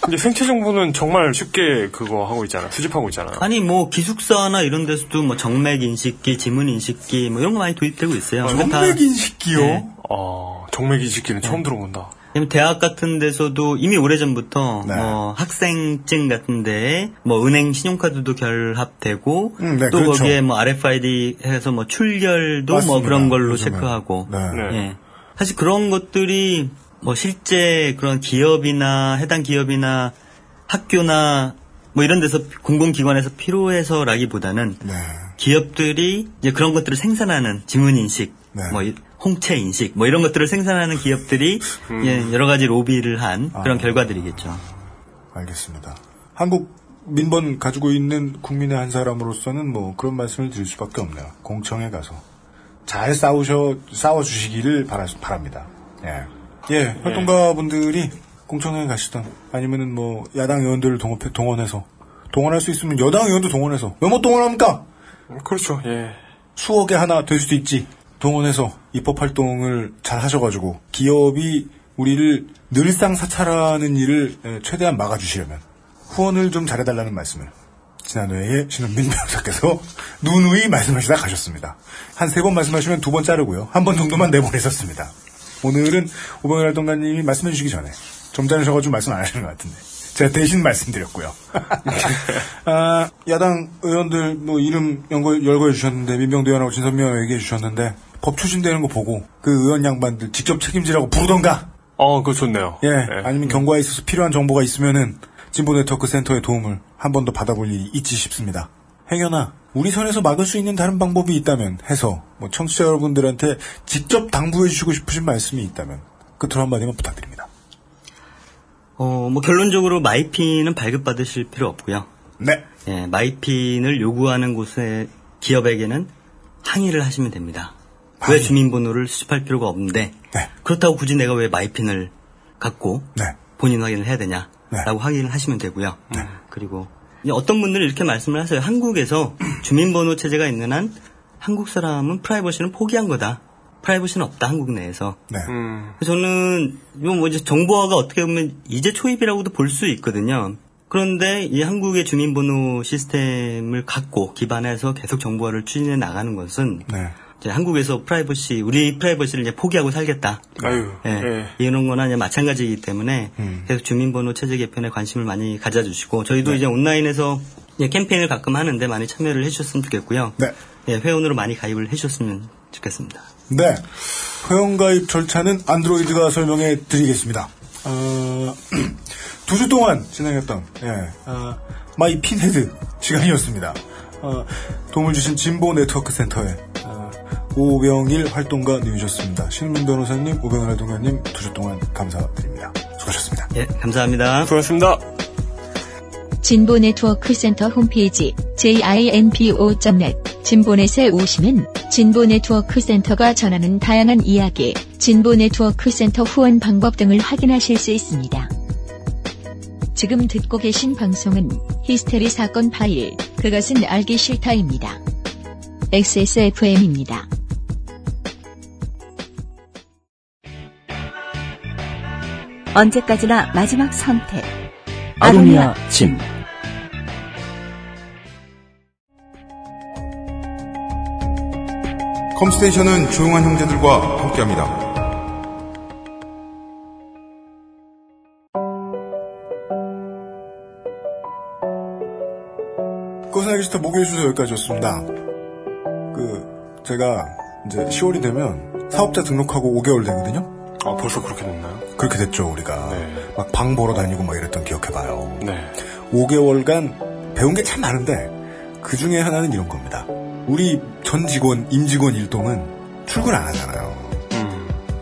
근데 생체 정보는 정말 쉽게 그거 하고 있잖아. 수집하고 있잖아요. 아니 뭐 기숙사나 이런 데서도 뭐 정맥 인식기, 지문 인식기 뭐 이런 거 많이 도입되고 있어요. 정맥 인식기요? 네. 아 정맥 인식기는 처음 들어본다. 대학 같은 데서도 이미 오래전부터 네. 학생증 같은 데에 은행 신용카드도 결합되고 네, 또 그렇죠. 거기에 RFID 해서 출결도 맞습니다. 그런 걸로 요즘에. 체크하고 네. 네. 예. 사실 그런 것들이 실제 그런 기업이나 해당 기업이나 학교나 이런 데서 공공기관에서 필요해서라기보다는 네. 기업들이 이제 그런 것들을 생산하는 지문인식, 네. 홍채인식, 이런 것들을 생산하는 기업들이 예, 여러 가지 로비를 한 그런 결과들이겠죠. 알겠습니다. 한국 민번 가지고 있는 국민의 한 사람으로서는 그런 말씀을 드릴 수밖에 없네요. 공청에 가서 잘 싸워주시기를 바랍니다. 예. 예, 활동가분들이 공청회에 가시던 아니면은 야당 의원들을 동원해서 동원할 수 있으면 여당 의원도 동원해서 왜 못 동원합니까? 그렇죠. 예. 수억에 하나 될 수도 있지. 동원해서 입법 활동을 잘 하셔가지고 기업이 우리를 늘상 사찰하는 일을 최대한 막아주시려면 후원을 좀 잘해달라는 말씀을 지난회에 신호민 변호사께서 누누이 말씀하시다 가셨습니다. 한 세 번 말씀하시면 두 번 자르고요. 한 번 정도만 내보내셨습니다. 오늘은 오병일 활동가님이 말씀해 주시기 전에 점잖으셔가지고 말씀 안 하시는 것 같은데 제가 대신 말씀드렸고요. 야당 의원들 이름 열거해 주셨는데 민병두 의원하고 진선미 의원 얘기해 주셨는데 법 추진되는 거 보고 그 의원 양반들 직접 책임지라고 부르던가. 그거 좋네요. 예, 네. 아니면 경과에 있어서 필요한 정보가 있으면은 진보 네트워크 센터의 도움을 한 번 더 받아볼 일이 있지 싶습니다. 행여나 우리 선에서 막을 수 있는 다른 방법이 있다면 해서 청취자 여러분들한테 직접 당부해 주시고 싶으신 말씀이 있다면 끝으로 한마디만 부탁드립니다. 결론적으로 마이핀은 발급받으실 필요 없고요. 네. 예, 마이핀을 요구하는 곳의 기업에게는 항의를 하시면 됩니다. 왜 주민번호를 수집할 필요가 없는데 네. 그렇다고 굳이 내가 왜 마이핀을 갖고 네. 본인 확인을 해야 되냐라고 네. 항의를 하시면 되고요. 네. 그리고 어떤 분들은 이렇게 말씀을 하세요. 한국에서 주민번호 체제가 있는 한 한국 사람은 프라이버시는 포기한 거다. 프라이버시는 없다. 한국 내에서. 네. 저는 이건 이제 정보화가 어떻게 보면 이제 초입이라고도 볼 수 있거든요. 그런데 이 한국의 주민번호 시스템을 갖고 기반해서 계속 정보화를 추진해 나가는 것은 네. 이제 한국에서 우리 프라이버시를 이제 포기하고 살겠다. 아유. 예. 예. 이런 거나 이제 마찬가지이기 때문에 계속 주민번호 체제 개편에 관심을 많이 가져주시고, 저희도 네. 이제 온라인에서 이제 캠페인을 가끔 하는데 많이 참여를 해주셨으면 좋겠고요. 네. 예, 회원으로 많이 가입을 해주셨으면 좋겠습니다. 네. 회원가입 절차는 안드로이드가 설명해 드리겠습니다. 2주 동안 진행했던, 마이 핀헤드 시간이었습니다. 도움을 주신 진보 네트워크 센터에 오병일 활동가 님이셨습니다. 신민 변호사님, 오병일 활동가님 2주 동안 감사드립니다. 수고하셨습니다. 예, 감사합니다. 수고하셨습니다. 진보 네트워크 센터 홈페이지 jinbo.net 진보넷에 오시면 진보 네트워크 센터가 전하는 다양한 이야기, 진보 네트워크 센터 후원 방법 등을 확인하실 수 있습니다. 지금 듣고 계신 방송은 히스테리 사건 파일, 그것은 알기 싫다입니다. XSFM입니다. 언제까지나 마지막 선택. 아로니아진. 컴스테이션은 조용한 형제들과 함께합니다. 꼬사기 시타 목요일 순서 여기까지였습니다. 제가 이제 10월이 되면 사업자 등록하고 5개월 되거든요. 아, 벌써 그렇게 됐나요? 그렇게 됐죠, 우리가. 네. 막 방 보러 다니고 이랬던 기억해봐요. 네. 5개월간 배운 게 참 많은데 그 중에 하나는 이런 겁니다. 우리 전 직원, 임직원 일동은 출근 안 하잖아요.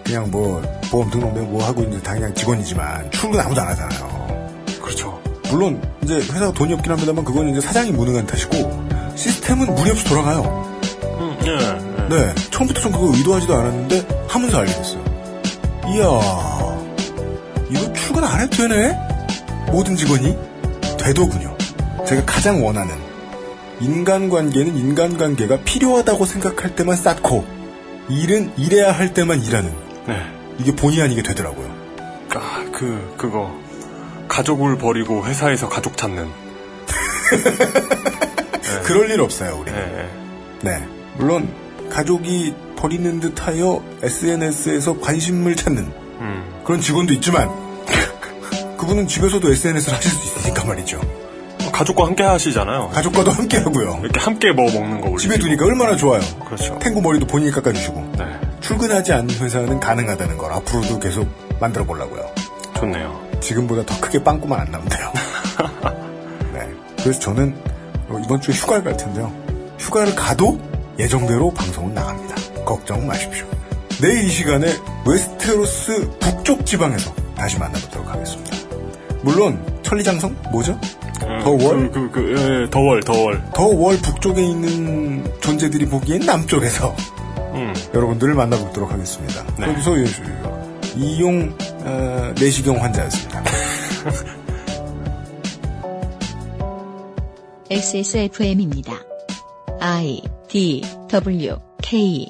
그냥 보험 등록되고 하고 있는 당연히 직원이지만 출근 아무도 안 하잖아요. 그렇죠. 물론 이제 회사가 돈이 없긴 합니다만 그건 이제 사장이 무능한 탓이고 시스템은 무리 없이 돌아가요. 네. 처음부터 전 그거 의도하지도 않았는데 하면서 알게 됐어요. 이야, 이거 출근 안 해도 되네? 모든 직원이 되더군요. 제가 가장 원하는 인간관계는 인간관계가 필요하다고 생각할 때만 쌓고 일은 일해야 할 때만 일하는. 네. 이게 본의 아니게 되더라고요. 그거 가족을 버리고 회사에서 가족 찾는. 네. 그럴 일 없어요, 우리. 네. 네. 물론 가족이 버리는 듯하여 SNS에서 관심을 찾는 그런 직원도 있지만 그분은 집에서도 SNS를 하실 수 있으니까 말이죠. 가족과 함께 하시잖아요. 가족과도 함께 하고요. 이렇게 함께 뭐 먹는 거 올리고. 집에 두니까 얼마나 좋아요. 그렇죠. 탱고 머리도 본인이 깎아주시고. 네. 출근하지 않는 회사는 가능하다는 걸 앞으로도 계속 만들어 보려고요. 좋네요. 지금보다 더 크게 빵꾸만 안 나면 돼요. 네. 그래서 저는 이번 주에 휴가를 갈 텐데요. 휴가를 가도 예정대로 방송은 나갑니다. 걱정 마십시오. 내일 이 시간에 웨스테로스 북쪽 지방에서 다시 만나보도록 하겠습니다. 물론 천리장성 뭐죠? 더월? 더월 북쪽에 있는 존재들이 보기엔 남쪽에서 여러분들을 만나뵙도록 하겠습니다. 네. 여기서 이용 내시경 환자였습니다. XSFM입니다. I, D, W, K